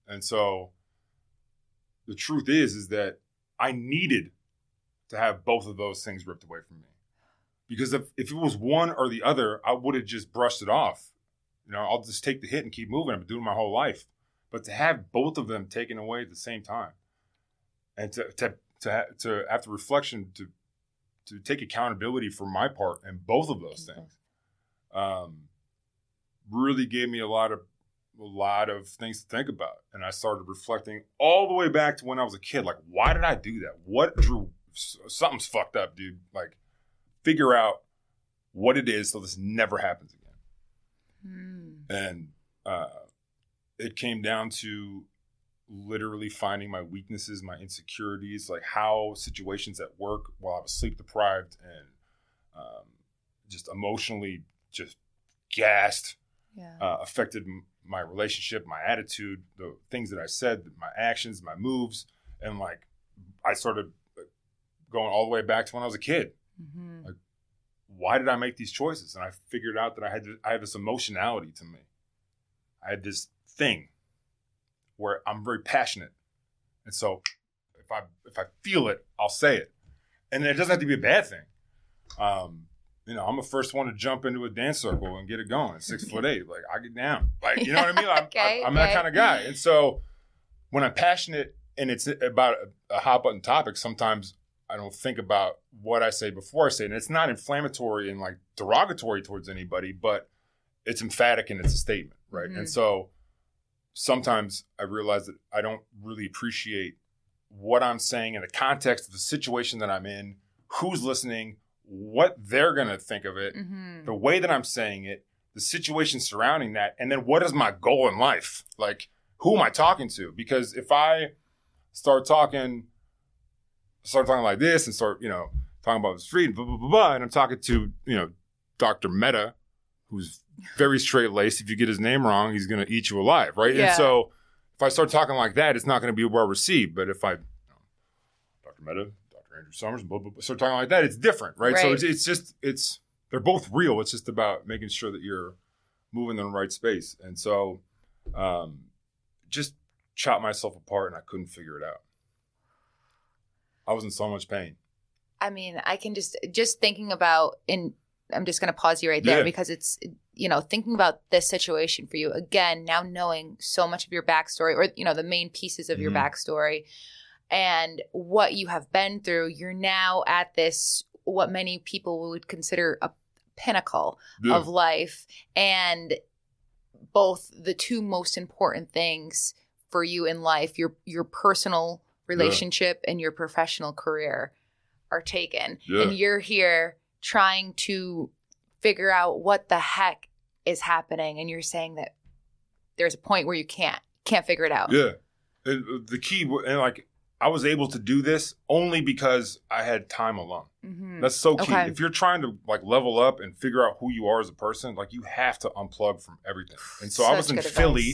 And so the truth is that I needed to have both of those things ripped away from me. Because if it was one or the other, I would have just brushed it off. You know, I'll just take the hit and keep moving. I've been doing it my whole life. But to have both of them taken away at the same time and to after reflection, to take accountability for my part in both of those things really gave me a lot of things to think about. And I started reflecting all the way back to when I was a kid. Like, why did I do that? What, Drew? Something's fucked up, dude. Like, figure out what it is so this never happens again. Mm. And it came down to literally finding my weaknesses, my insecurities, like how situations at work while I was sleep deprived and just emotionally just gassed affected my relationship, my attitude, the things that I said, my actions, my moves. And like I started going all the way back to when I was a kid. Mm-hmm. Like, why did I make these choices? And I figured out that I have this emotionality to me. I had this thing where I'm very passionate, and so if I feel it, I'll say it, and it doesn't have to be a bad thing. You know, I'm the first one to jump into a dance circle and get it going. At 6'8", like I get down, like you know what I mean. I'm that kind of guy, and so when I'm passionate and it's about a hot button topic, sometimes I don't think about what I say before I say it. And it's not inflammatory and like derogatory towards anybody, but it's emphatic and it's a statement, right? Mm-hmm. And so sometimes I realize that I don't really appreciate what I'm saying in the context of the situation that I'm in, who's listening, what they're going to think of it, mm-hmm. the way that I'm saying it, the situation surrounding that, and then what is my goal in life? Like, who am I talking to? Because if I start talking like this and start, you know, talking about freedom, blah, blah, blah, blah. And I'm talking to, you know, Dr. Mehta, who's very straight-laced. If you get his name wrong, he's going to eat you alive, right? Yeah. And so if I start talking like that, it's not going to be well received. But if I, you know, Dr. Mehta, Dr. Andrew Summers, blah, blah, blah, start talking like that, it's different, right? So it's just they're both real. It's just about making sure that you're moving in the right space. And so just chopped myself apart and I couldn't figure it out. I was in so much pain. I mean, I can just thinking about, and I'm just going to pause you right there because it's, you know, thinking about this situation for you again, now knowing so much of your backstory or, you know, the main pieces of your backstory and what you have been through, you're now at this, what many people would consider a pinnacle of life, and both the two most important things for you in life, your personal relationship and your professional career are taken. Yeah. And you're here trying to figure out what the heck is happening. And you're saying that there's a point where you can't figure it out. Yeah. And the key, and like I was able to do this only because I had time alone. Mm-hmm. That's so key. Okay. If you're trying to like level up and figure out who you are as a person, like you have to unplug from everything. And so I was in Philly.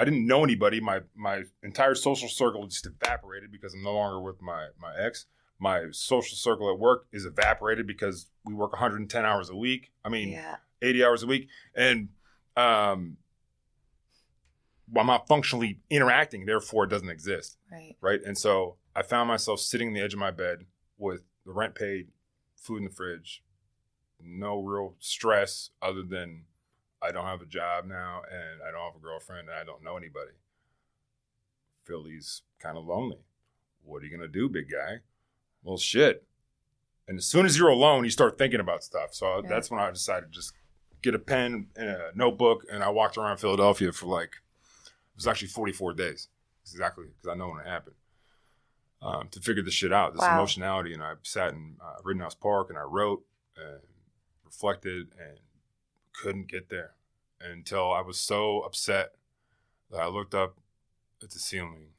I didn't know anybody. My entire social circle just evaporated because I'm no longer with my ex. My social circle at work is evaporated because we work 110 hours a week. I mean, 80 hours a week. And well, I'm not functionally interacting. Therefore, it doesn't exist. Right. And so I found myself sitting on the edge of my bed with the rent paid, food in the fridge, no real stress other than I don't have a job now, and I don't have a girlfriend, and I don't know anybody. Philly's kind of lonely. What are you going to do, big guy? Well, shit. And as soon as you're alone, you start thinking about stuff. So that's when I decided just get a pen and a notebook, and I walked around Philadelphia for like, it was actually 44 days. Exactly, because I know when it happened. To figure this shit out, this emotionality. And I sat in Rittenhouse Park, and I wrote and reflected and couldn't get there until I was so upset that I looked up at the ceiling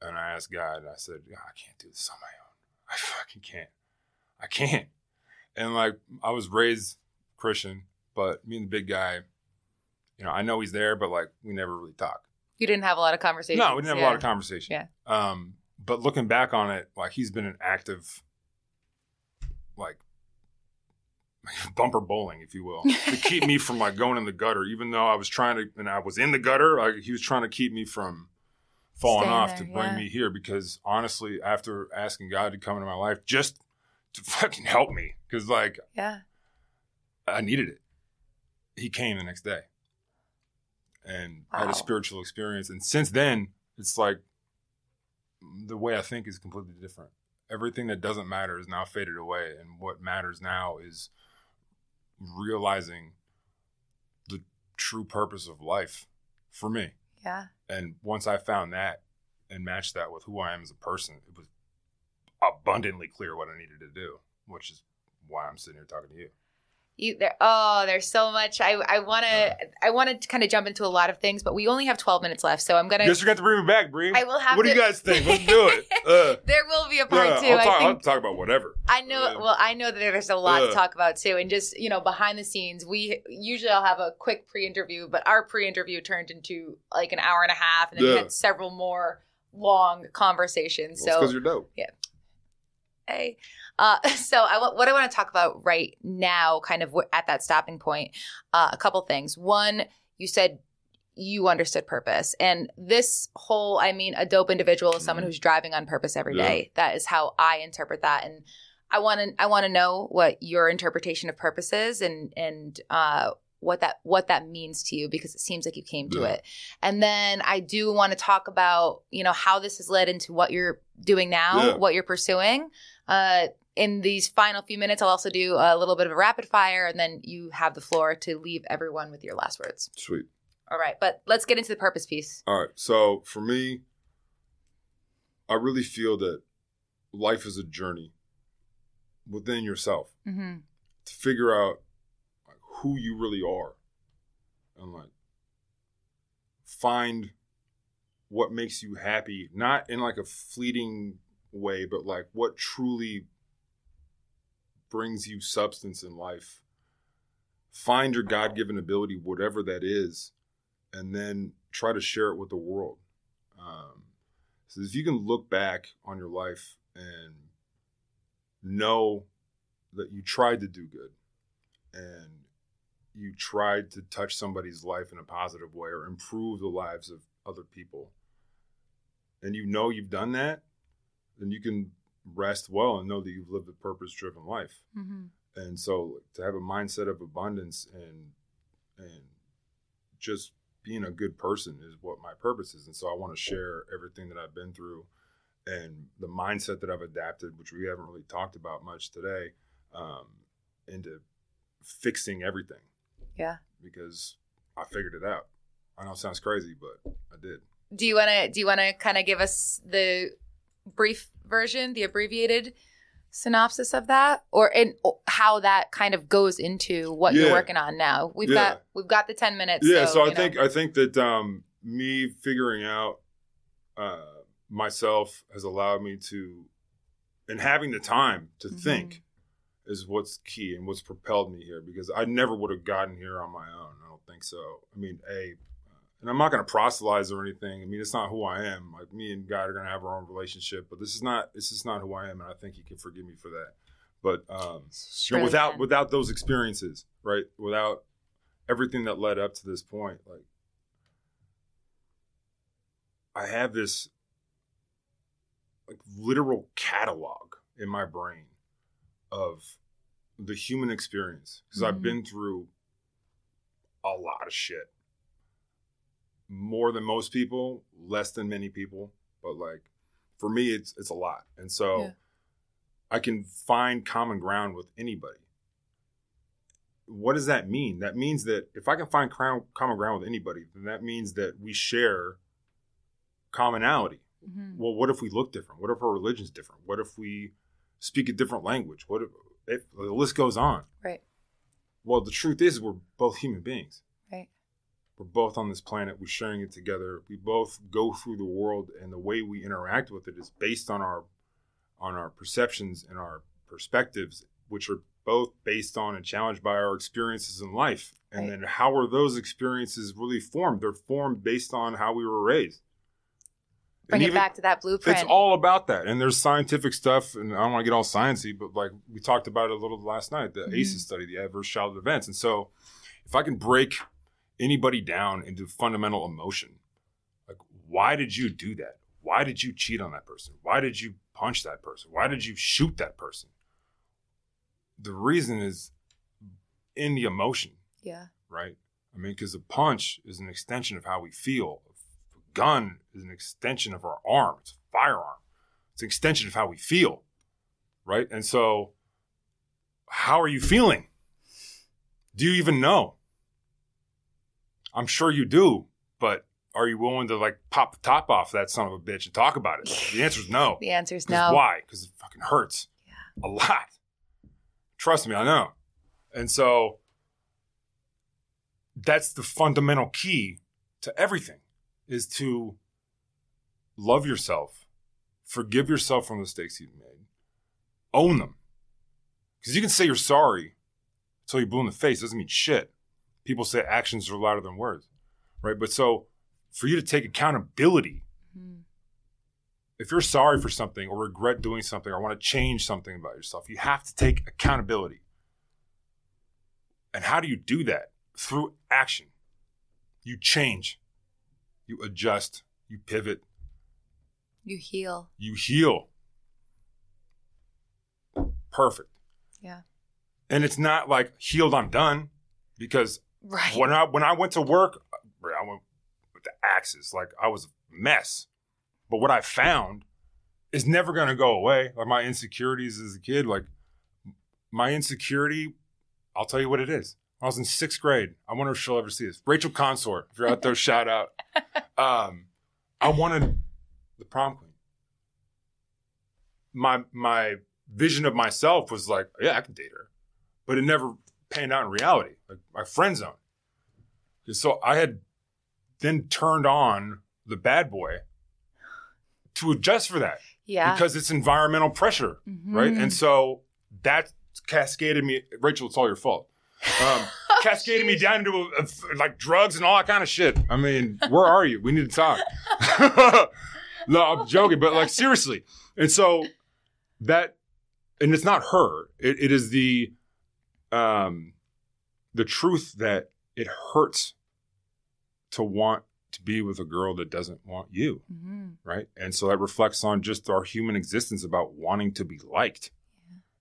and I asked God, and I said, I can't do this on my own. I fucking can't. I can't. And like, I was raised Christian, but me and the big guy, you know, I know he's there, but like, we never really talk. You didn't have a lot of conversations. No, we didn't have a lot of conversation. Yeah. But looking back on it, like, he's been an active, like, bumper bowling, if you will, to keep me from like going in the gutter, even though I was trying to, and I was in the gutter, like, he was trying to keep me from falling off to bring me here. Because honestly, after asking God to come into my life, just to fucking help me, because like, I needed it. He came the next day, and I had a spiritual experience. And since then, it's like, the way I think is completely different. Everything that doesn't matter is now faded away. And what matters now is realizing the true purpose of life for me. Yeah. And once I found that and matched that with who I am as a person, it was abundantly clear what I needed to do, which is why I'm sitting here talking to you. There's so much. I want to kind of jump into a lot of things, but we only have 12 minutes left, so I'm gonna. Yes, you got to bring me back, Bree. I will have. What do you guys think? Let's do it. There will be a part two. I'll talk about whatever. I know. Well, I know that there's a lot to talk about too, and just behind the scenes, we usually I'll have a quick pre-interview, but our pre-interview turned into like an hour and a half, and then we had several more long conversations. Well, so because you're dope. Yeah. Hey. What I want to talk about right now, kind of at that stopping point, a couple things. One, you said you understood purpose. And this whole, a dope individual is someone who's driving on purpose every day. That is how I interpret that. And I want to know what your interpretation of purpose is and what that means to you, because it seems like you came to it. And then I do want to talk about, how this has led into what you're doing now, what you're pursuing. In these final few minutes, I'll also do a little bit of a rapid fire, and then you have the floor to leave everyone with your last words. Sweet. All right. But let's get into the purpose piece. All right. So for me, I really feel that life is a journey within yourself to figure out who you really are, and like find what makes you happy, not in like a fleeting way, but like what truly brings you substance in life. Find your God-given ability, whatever that is, and then try to share it with the world. So if you can look back on your life and know that you tried to do good and you tried to touch somebody's life in a positive way or improve the lives of other people, and you've done that, then you can rest well and know that you've lived a purpose-driven life. And so to have a mindset of abundance and just being a good person is what my purpose is. And so I want to share everything that I've been through and the mindset that I've adapted, which we haven't really talked about much today, into fixing everything. Yeah. Because I figured it out. I know it sounds crazy, but I did. Do you wanna kind of give us the brief version, the abbreviated synopsis of that, and how that kind of goes into what you're working on now? We've got the 10 minutes. Yeah. So I think that me figuring out myself has allowed me to, and having the time to think, is what's key and what's propelled me here, because I never would have gotten here on my own. I don't think so. And I'm not going to proselytize or anything. It's not who I am. Like, me and God are going to have our own relationship, but this is not who I am, and I think He can forgive me for that. But without those experiences, right? Without everything that led up to this point, like, I have this like literal catalog in my brain of the human experience, because I've been through a lot of shit. More than most people, less than many people, but like for me, it's a lot. And so I can find common ground with anybody, what does that mean? That means that if I can find common ground with anybody, then that means that we share commonality. Mm-hmm. Well, what if we look different? What if our religion's different? What if we speak a different language? What if the list goes on? Right. Well, the truth is we're both human beings. Right. We're both on this planet. We're sharing it together. We both go through the world, and the way we interact with it is based on our perceptions and our perspectives, which are both based on and challenged by our experiences in life. And then how are those experiences really formed? They're formed based on how we were raised. Bring it back to that blueprint. It's all about that. And there's scientific stuff, and I don't want to get all sciencey, but like we talked about it a little last night, the ACEs study, the adverse childhood events. And so if I can break anybody down into fundamental emotion, like why did you do that? Why did you cheat on that person? Why did you punch that person? Why did you shoot that person? The reason is in the emotion. Yeah. Right? I mean, because a punch is an extension of how we feel. A gun is an extension of our arm. It's a firearm. It's an extension of how we feel. Right? And so how are you feeling? Do you even know? I'm sure you do, but are you willing to like pop the top off that son of a bitch and talk about it? The answer is no. The answer is no. Why? Because it fucking hurts. Yeah. A lot. Trust me, I know. And so that's the fundamental key to everything, is to love yourself, forgive yourself for the mistakes you've made, own them. Because you can say you're sorry until you're blue in the face. It doesn't mean shit. People say actions are louder than words, right? But so for you to take accountability, if you're sorry for something or regret doing something or want to change something about yourself, you have to take accountability. And how do you do that? Through action. You change. You adjust. You pivot. You heal. You heal. Perfect. Yeah. And it's not like healed, I'm done. Because when I went to work, I went with the axes. Like I was a mess. But what I found is never going to go away. Like my insecurities as a kid, like my insecurity, I'll tell you what it is. I was in 6th grade. I wonder if she'll ever see this. Rachel Consort, if you're out there, shout out. I wanted the prom queen. My vision of myself was like, yeah, I can date her. But it never panned out in reality. Like my friend zone. So I had then turned on the bad boy to adjust for that. Yeah. Because it's environmental pressure, right? And so that cascaded me. Rachel, it's all your fault. Cascaded me down into like drugs and all that kind of shit. I mean, where are you? We need to talk. No, I'm joking, but like seriously. And so that, and it's not her. It is the truth that it hurts to want to be with a girl that doesn't want you, right? And so that reflects on just our human existence about wanting to be liked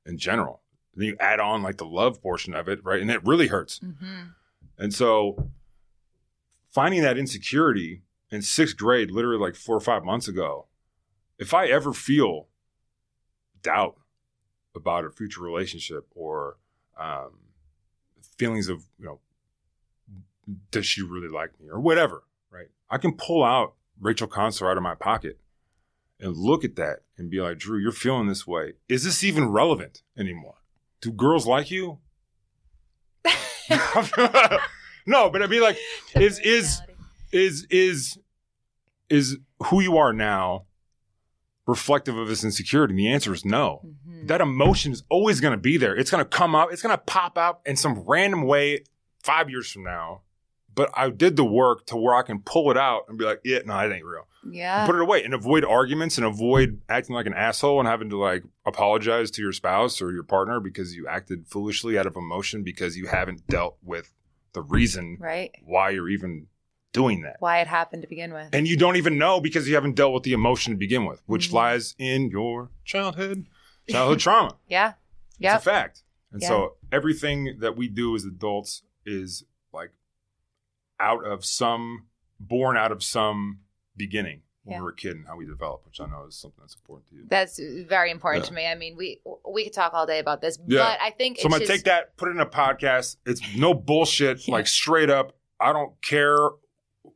in general. And then you add on like the love portion of it, right? And it really hurts. And so finding that insecurity in 6th grade, literally like 4 or 5 months ago, if I ever feel doubt about a future relationship or feelings of, you know, does she really like me or whatever, right? I can pull out Rachel Consor out of my pocket and look at that and be like, Drew, you're feeling this way. Is this even relevant anymore? Do girls like you? No, but I mean, like, is who you are now reflective of this insecurity? And the answer is no. That emotion is always going to be there. It's going to come up. It's going to pop up in some random way 5 years from now. But I did the work to where I can pull it out and be like, yeah, no, that ain't real. Yeah. Put it away and avoid arguments and avoid acting like an asshole and having to like apologize to your spouse or your partner because you acted foolishly out of emotion because you haven't dealt with the reason why you're even doing that. Why it happened to begin with. And you don't even know because you haven't dealt with the emotion to begin with, which lies in your childhood trauma. Yeah. Yeah. It's a fact. And so everything that we do as adults is like, born out of some beginning. when we were a kid and how we develop, which I know is something that's important to you. That's very important to me. I mean, we could talk all day about this, but I think so. I'm gonna take that, put it in a podcast. It's no bullshit, like straight up. I don't care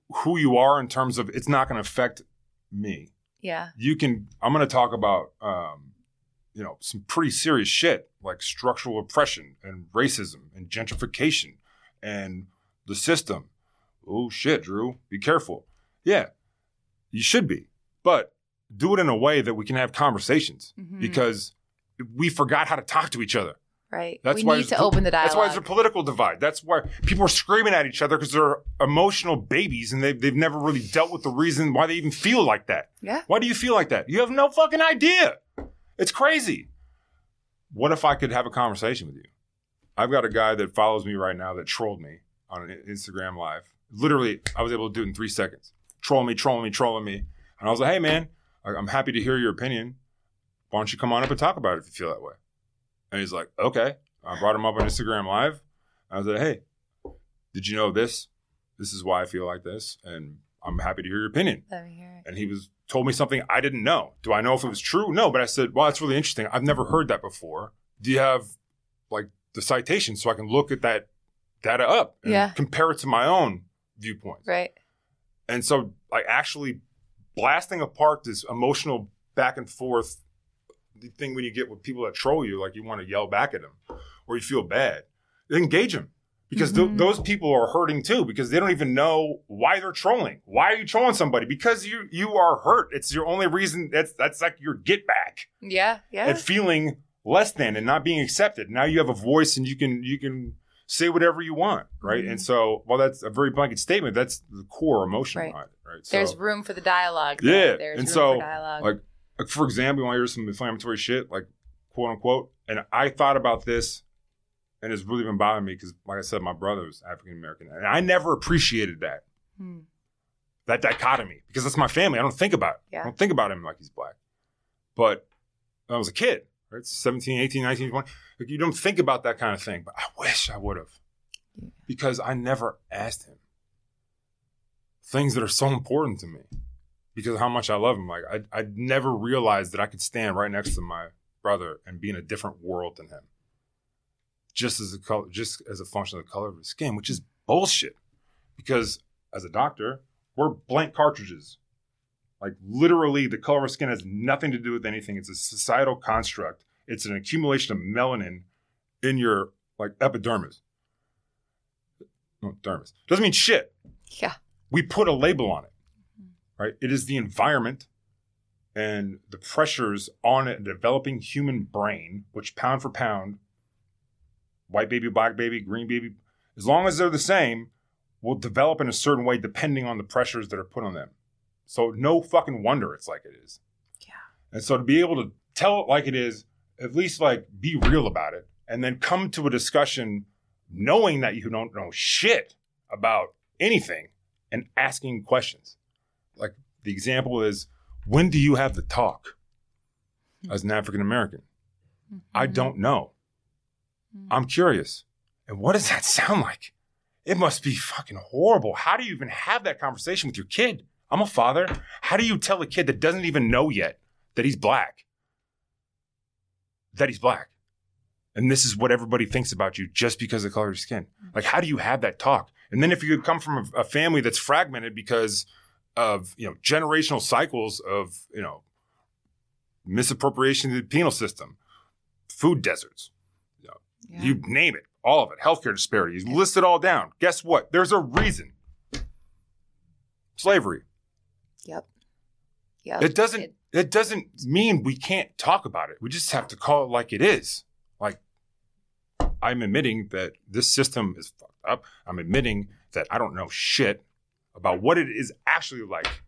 who you are in terms of it's not going to affect me. Yeah, you can. I'm going to talk about you know, some pretty serious shit like structural oppression and racism and gentrification and the system. Oh shit, Drew, be careful. Yeah. You should be, but do it in a way that we can have conversations because we forgot how to talk to each other. Right. That's why we need to open the dialogue. That's why there's a political divide. That's why people are screaming at each other because they're emotional babies and they've never really dealt with the reason why they even feel like that. Yeah. Why do you feel like that? You have no fucking idea. It's crazy. What if I could have a conversation with you? I've got a guy that follows me right now that trolled me on an Instagram Live. Literally, I was able to do it in 3 seconds. Trolling me. And I was like, hey, man, I'm happy to hear your opinion. Why don't you come on up and talk about it if you feel that way? And he's like, okay. I brought him up on Instagram Live. I was like, hey, did you know this? This is why I feel like this. And I'm happy to hear your opinion. Let me hear it. And he told me something I didn't know. Do I know if it was true? No. But I said, well, that's really interesting. I've never heard that before. Do you have like the citation so I can look at that data up and compare it to my own viewpoint? Right. And so, like, actually blasting apart this emotional back and forth thing when you get with people that troll you, like you want to yell back at them or you feel bad, engage them because those people are hurting too because they don't even know why they're trolling. Why are you trolling somebody? Because you are hurt. It's your only reason. That's like your get back. Yeah, yeah. And feeling less than and not being accepted. Now you have a voice and you can say whatever you want, right? And so, well, that's a very blanket statement. That's the core emotion behind it, right? So, there's room for the dialogue. Yeah. There's room for dialogue. Like, for example, you want to hear some inflammatory shit, like, quote, unquote. And I thought about this, and it's really been bothering me because, like I said, my brother was African-American. And I never appreciated that, that dichotomy, because that's my family. I don't think about it. Yeah. I don't think about him like he's black. But I was a kid. Right? 17, 18, 19, 20. Like, you don't think about that kind of thing. But I wish I would have because I never asked him things that are so important to me because of how much I love him. Like I never realized that I could stand right next to my brother and be in a different world than him just as a function of the color of his skin, which is bullshit because as a doctor, we're blank cartridges. Like literally the color of skin has nothing to do with anything. It's a societal construct. It's an accumulation of melanin in your like epidermis. No, dermis. Doesn't mean shit. Yeah. We put a label on it, right? It is the environment and the pressures on a developing human brain, which pound for pound, white baby, black baby, green baby, as long as they're the same, will develop in a certain way depending on the pressures that are put on them. So no fucking wonder it's like it is. Yeah. And so to be able to tell it like it is, at least like be real about it and then come to a discussion knowing that you don't know shit about anything and asking questions. Like the example is, when do you have the talk as an African American? I don't know. I'm curious. And what does that sound like? It must be fucking horrible. How do you even have that conversation with your kid? I'm a father. How do you tell a kid that doesn't even know yet that he's black? That he's black. And this is what everybody thinks about you just because of the color of your skin. Like, how do you have that talk? And then if you come from a family that's fragmented because of, you know, generational cycles of, you know, misappropriation of the penal system, food deserts, you know, you name it, all of it, healthcare disparities, list it all down. Guess what? There's a reason. Slavery. Yep. It doesn't mean we can't talk about it. We just have to call it like it is. Like, I'm admitting that this system is fucked up. I'm admitting that I don't know shit about what it is actually like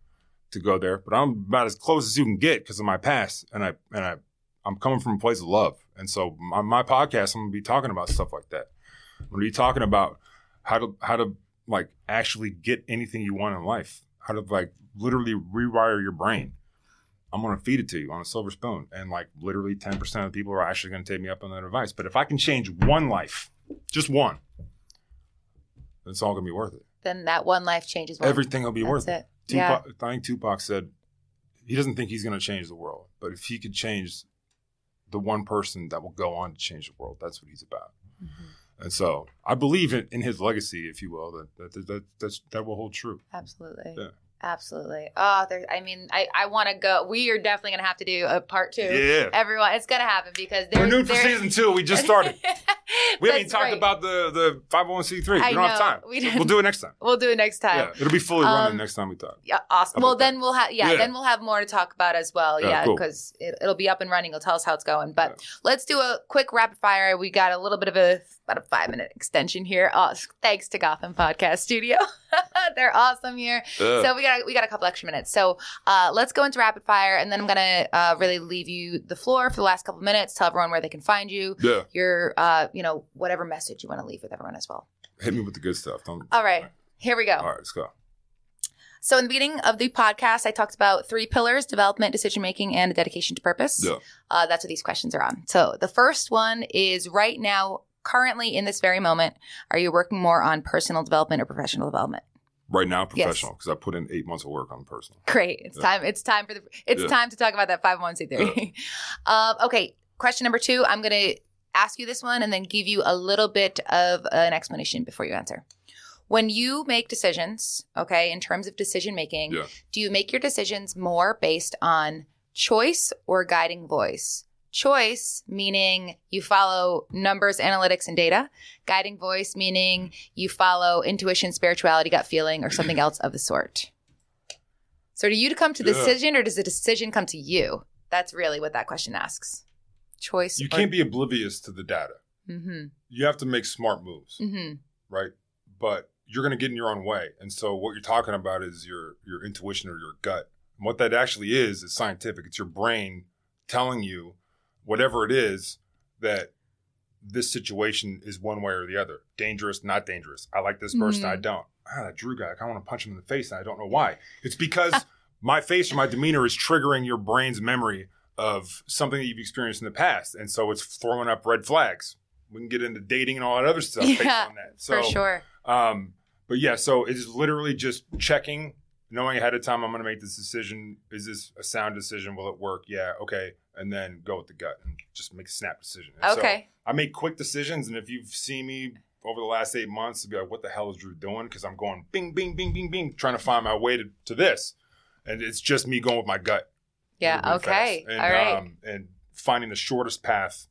to go there. But I'm about as close as you can get because of my past. And I'm coming from a place of love. And so on my podcast, I'm going to be talking about stuff like that. I'm going to be talking about how to like actually get anything you want in life. How to like literally rewire your brain. I'm going to feed it to you on a silver spoon. And like literally 10% of the people are actually going to take me up on that advice. But if I can change one life, just one, it's all going to be worth it. Then that one life changes one. Everything will be worth it. Tupac, I think Tupac said, he doesn't think he's going to change the world, but if he could change the one person that will go on to change the world, that's what he's about. Mm-hmm. And so I believe in his legacy, if you will, that will hold true. Absolutely. Yeah. Absolutely. I want to go. We are definitely going to have to do a part two. Yeah. Everyone, it's going to happen because we're new for season two. We just started. We haven't even talked about the 501c3. We don't have time. We'll do it next time. We'll do it next time. Yeah, it'll be fully running next time we talk. Yeah, awesome. Well, then then we'll have more to talk about as well. Yeah, because it'll be up and running. It'll tell us how it's going. But let's do a quick rapid fire. We got a little bit of about a 5-minute extension here. Thanks to Gotham Podcast Studio. They're awesome here. So we got a couple extra minutes. So let's go into rapid fire, and then I'm gonna really leave you the floor for the last couple minutes. Tell everyone where they can find you. Yeah. Your whatever message you want to leave with everyone as well. Hit me with the good stuff. All right. Here we go. All right, let's go. So in the beginning of the podcast, I talked about 3 pillars: development, decision-making, and a dedication to purpose. Yeah. That's what these questions are on. So the first one is right now, currently in this very moment, are you working more on personal development or professional development? Right now, professional, because I put in 8 months of work on personal. Great. It's time. It's time for time to talk about that 501c3. Yeah. Okay. Question number 2. I'm going to ask you this one and then give you a little bit of an explanation before you answer. When you make decisions, okay, in terms of decision making, do you make your decisions more based on choice or guiding voice? Choice, meaning you follow numbers, analytics, and data. Guiding voice, meaning you follow intuition, spirituality, gut feeling, or something else of the sort. So do you come to the decision, or does the decision come to you? That's really what that question asks. Choice. You can't be oblivious to the data. Mm-hmm. You have to make smart moves, mm-hmm. right? But you're going to get in your own way. And so what you're talking about is your intuition or your gut. And what that actually is scientific. It's your brain telling you, whatever it is, that this situation is one way or the other. Dangerous, not dangerous. I like this person, mm-hmm. I don't. That Drew guy, I kind of want to punch him in the face, and I don't know why. It's because my face or my demeanor is triggering your brain's memory of something that you've experienced in the past. And so it's throwing up red flags. We can get into dating and all that other stuff based on that. So, for sure. So it is literally just checking, knowing ahead of time I'm going to make this decision. Is this a sound decision? Will it work? Yeah, okay. And then go with the gut and just make a snap decision. And okay. So I make quick decisions. And if you've seen me over the last 8 months, you'll be like, what the hell is Drew doing? Because I'm going bing, bing, bing, bing, bing, trying to find my way to this. And it's just me going with my gut. Yeah. Okay. And, all right. And finding the shortest path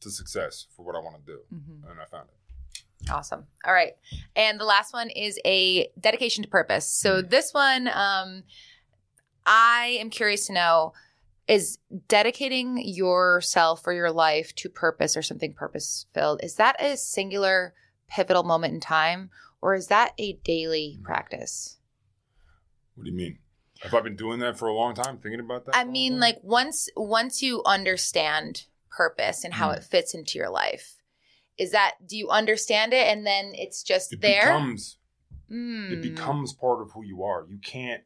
to success for what I want to do. Mm-hmm. And I found it. Awesome. All right. And the last one is a dedication to purpose. So this one, I am curious to know, is dedicating yourself or your life to purpose or something purpose-filled, is that a singular pivotal moment in time, or is that a daily practice? What do you mean? Have I been doing that for a long time, thinking about that? I mean, like once you understand purpose and how it fits into your life, is that, do you understand it and then it's just there? It becomes part of who you are. You can't,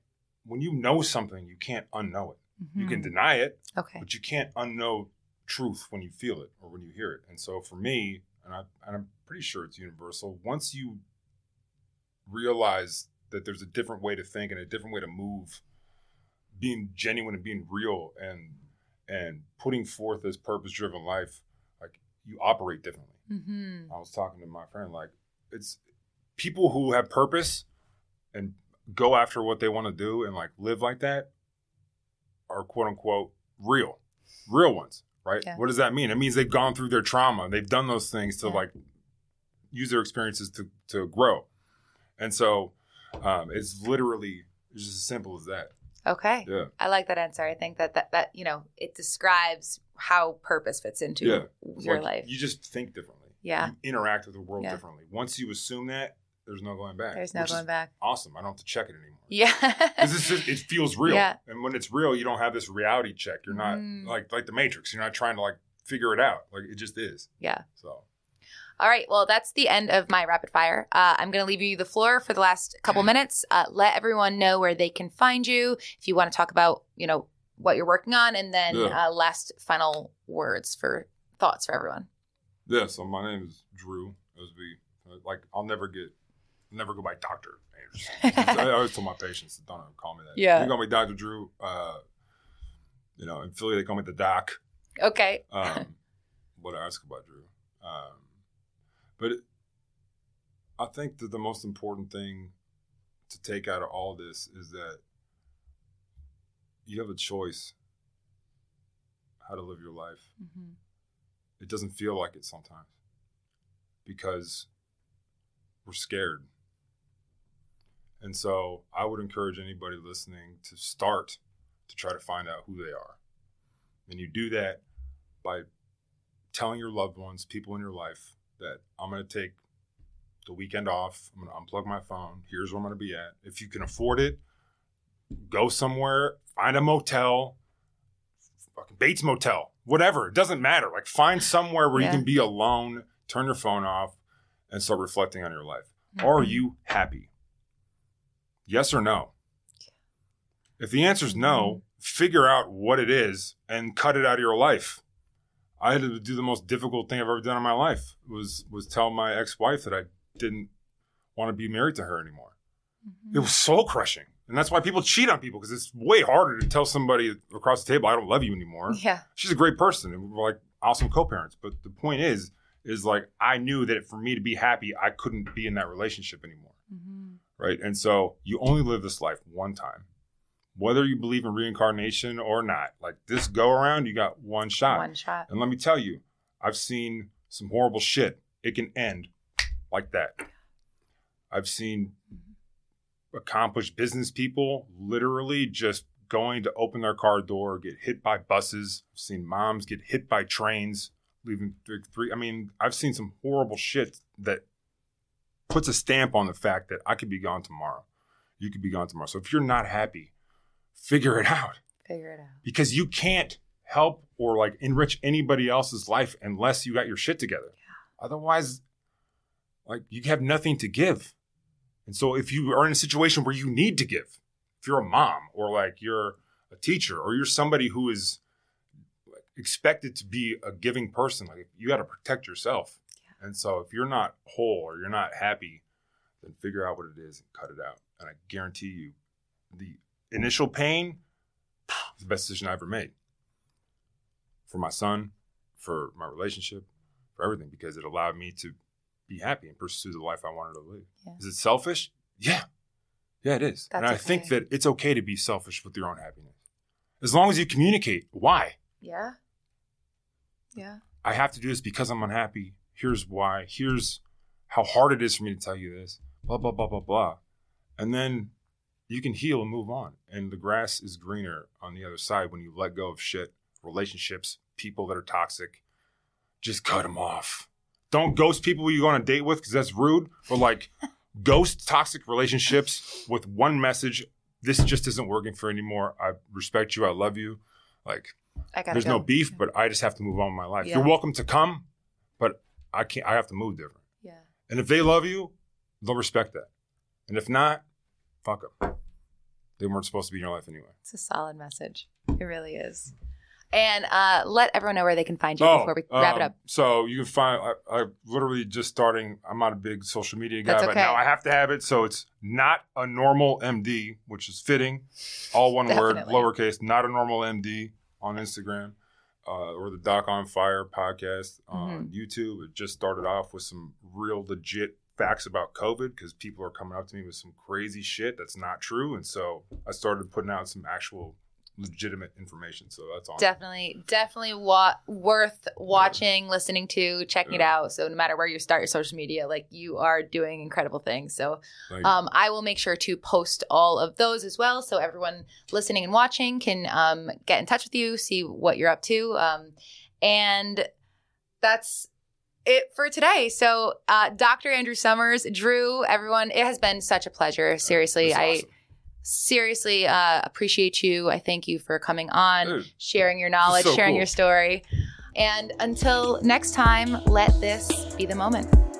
when you know something, you can't unknow it. You can deny it, but you can't unknow truth when you feel it or when you hear it. And so for me, and I'm pretty sure it's universal, once you realize that there's a different way to think and a different way to move, being genuine and being real and putting forth this purpose-driven life, like you operate differently. Mm-hmm. I was talking to my friend, like it's people who have purpose and go after what they want to do and like live like that, are quote unquote real ones, right? Yeah. What does that mean? It means they've gone through their trauma. They've done those things to like use their experiences to grow. And so it's literally just as simple as that. Okay. Yeah. I like that answer. I think that it describes how purpose fits into your life. You just think differently. Yeah. You interact with the world differently. Once you assume that, there's no going back. There's no going back. Awesome. I don't have to check it anymore. Yeah. Because it feels real. Yeah. And when it's real, you don't have this reality check. You're not like the Matrix. You're not trying to like figure it out. Like it just is. Yeah. So. All right. Well, that's the end of my rapid fire. I'm going to leave you the floor for the last couple minutes. Let everyone know where they can find you. If you want to talk about, what you're working on, and then last final words for thoughts for everyone. Yeah. So my name is Drew. I'll never go by Dr. I always tell my patients, don't ever call me that. Yeah. You're going to be Dr. Drew. You know, in Philly, they call me the Doc. Okay. What an article I drew. But I think that the most important thing to take out of all this is that you have a choice how to live your life. Mm-hmm. It doesn't feel like it sometimes because we're scared. And so I would encourage anybody listening to start to try to find out who they are. And you do that by telling your loved ones, people in your life, that I'm going to take the weekend off. I'm going to unplug my phone. Here's where I'm going to be at. If you can afford it, go somewhere, find a motel, fucking Bates Motel, whatever. It doesn't matter. Like, find somewhere where you can be alone, turn your phone off, and start reflecting on your life. Mm-hmm. Are you happy? Yes or no? If the answer is no, figure out what it is and cut it out of your life. I had to do the most difficult thing I've ever done in my life was tell my ex-wife that I didn't want to be married to her anymore. Mm-hmm. It was soul crushing. And that's why people cheat on people, because it's way harder to tell somebody across the table, I don't love you anymore. Yeah. She's a great person. And we're like awesome co-parents. But the point is like, I knew that for me to be happy, I couldn't be in that relationship anymore. Mm-hmm. Right. And so you only live this life one time. Whether you believe in reincarnation or not, like this go around, you got one shot. One shot. And let me tell you, I've seen some horrible shit. It can end like that. I've seen accomplished business people literally just going to open their car door, get hit by buses. I've seen moms get hit by trains, leaving three. I mean, I've seen some horrible shit that puts a stamp on the fact that I could be gone tomorrow. You could be gone tomorrow. So if you're not happy, figure it out. Figure it out. Because you can't help or like enrich anybody else's life unless you got your shit together. Yeah. Otherwise, like, you have nothing to give. And so if you are in a situation where you need to give, if you're a mom or like you're a teacher or you're somebody who is expected to be a giving person, like, you got to protect yourself. Yeah. And so if you're not whole or you're not happy, then figure out what it is and cut it out. And I guarantee you, the initial pain is the best decision I ever made for my son, for my relationship, for everything, because it allowed me to be happy and pursue the life I wanted to live. Yeah. Is it selfish? Yeah. Yeah, it is. That's and I okay. think that it's okay to be selfish with your own happiness. As long as you communicate why. Yeah. Yeah. I have to do this because I'm unhappy. Here's why. Here's how hard it is for me to tell you this. Blah, blah, blah, blah, blah. And then you can heal and move on. And the grass is greener on the other side when you let go of shit, relationships, people that are toxic. Just cut them off. Don't ghost people you go on a date with, because that's rude. Or like, ghost toxic relationships with one message. This just isn't working for anymore. I respect you. I love you. Like, there's no beef, but I just have to move on with my life. Yeah. You're welcome to come, but I can't. I have to move different. Yeah. And if they love you, they'll respect that. And if not, fuck them. They weren't supposed to be in your life anyway. It's a solid message. It really is. And let everyone know where they can find you before we wrap it up. So you can find – I'm literally just starting – I'm not a big social media guy, but now I have to have it. So it's Not a Normal MD, which is fitting. All one word, lowercase, Not a Normal MD on Instagram, or the Doc on Fire podcast on YouTube. It just started off with some real legit facts about COVID, because people are coming up to me with some crazy shit that's not true. And so I started putting out some actual legitimate information. So that's awesome. Definitely worth watching, listening to, checking it out. So no matter where you start your social media, like, you are doing incredible things. So I will make sure to post all of those as well. So everyone listening and watching can get in touch with you, see what you're up to. And that's it for today. So Dr. Andrew Summers, Drew, everyone, it has been such a pleasure. Seriously, awesome. I appreciate you. I thank you for coming on, sharing your knowledge, sharing your story. And until next time, let this be the moment.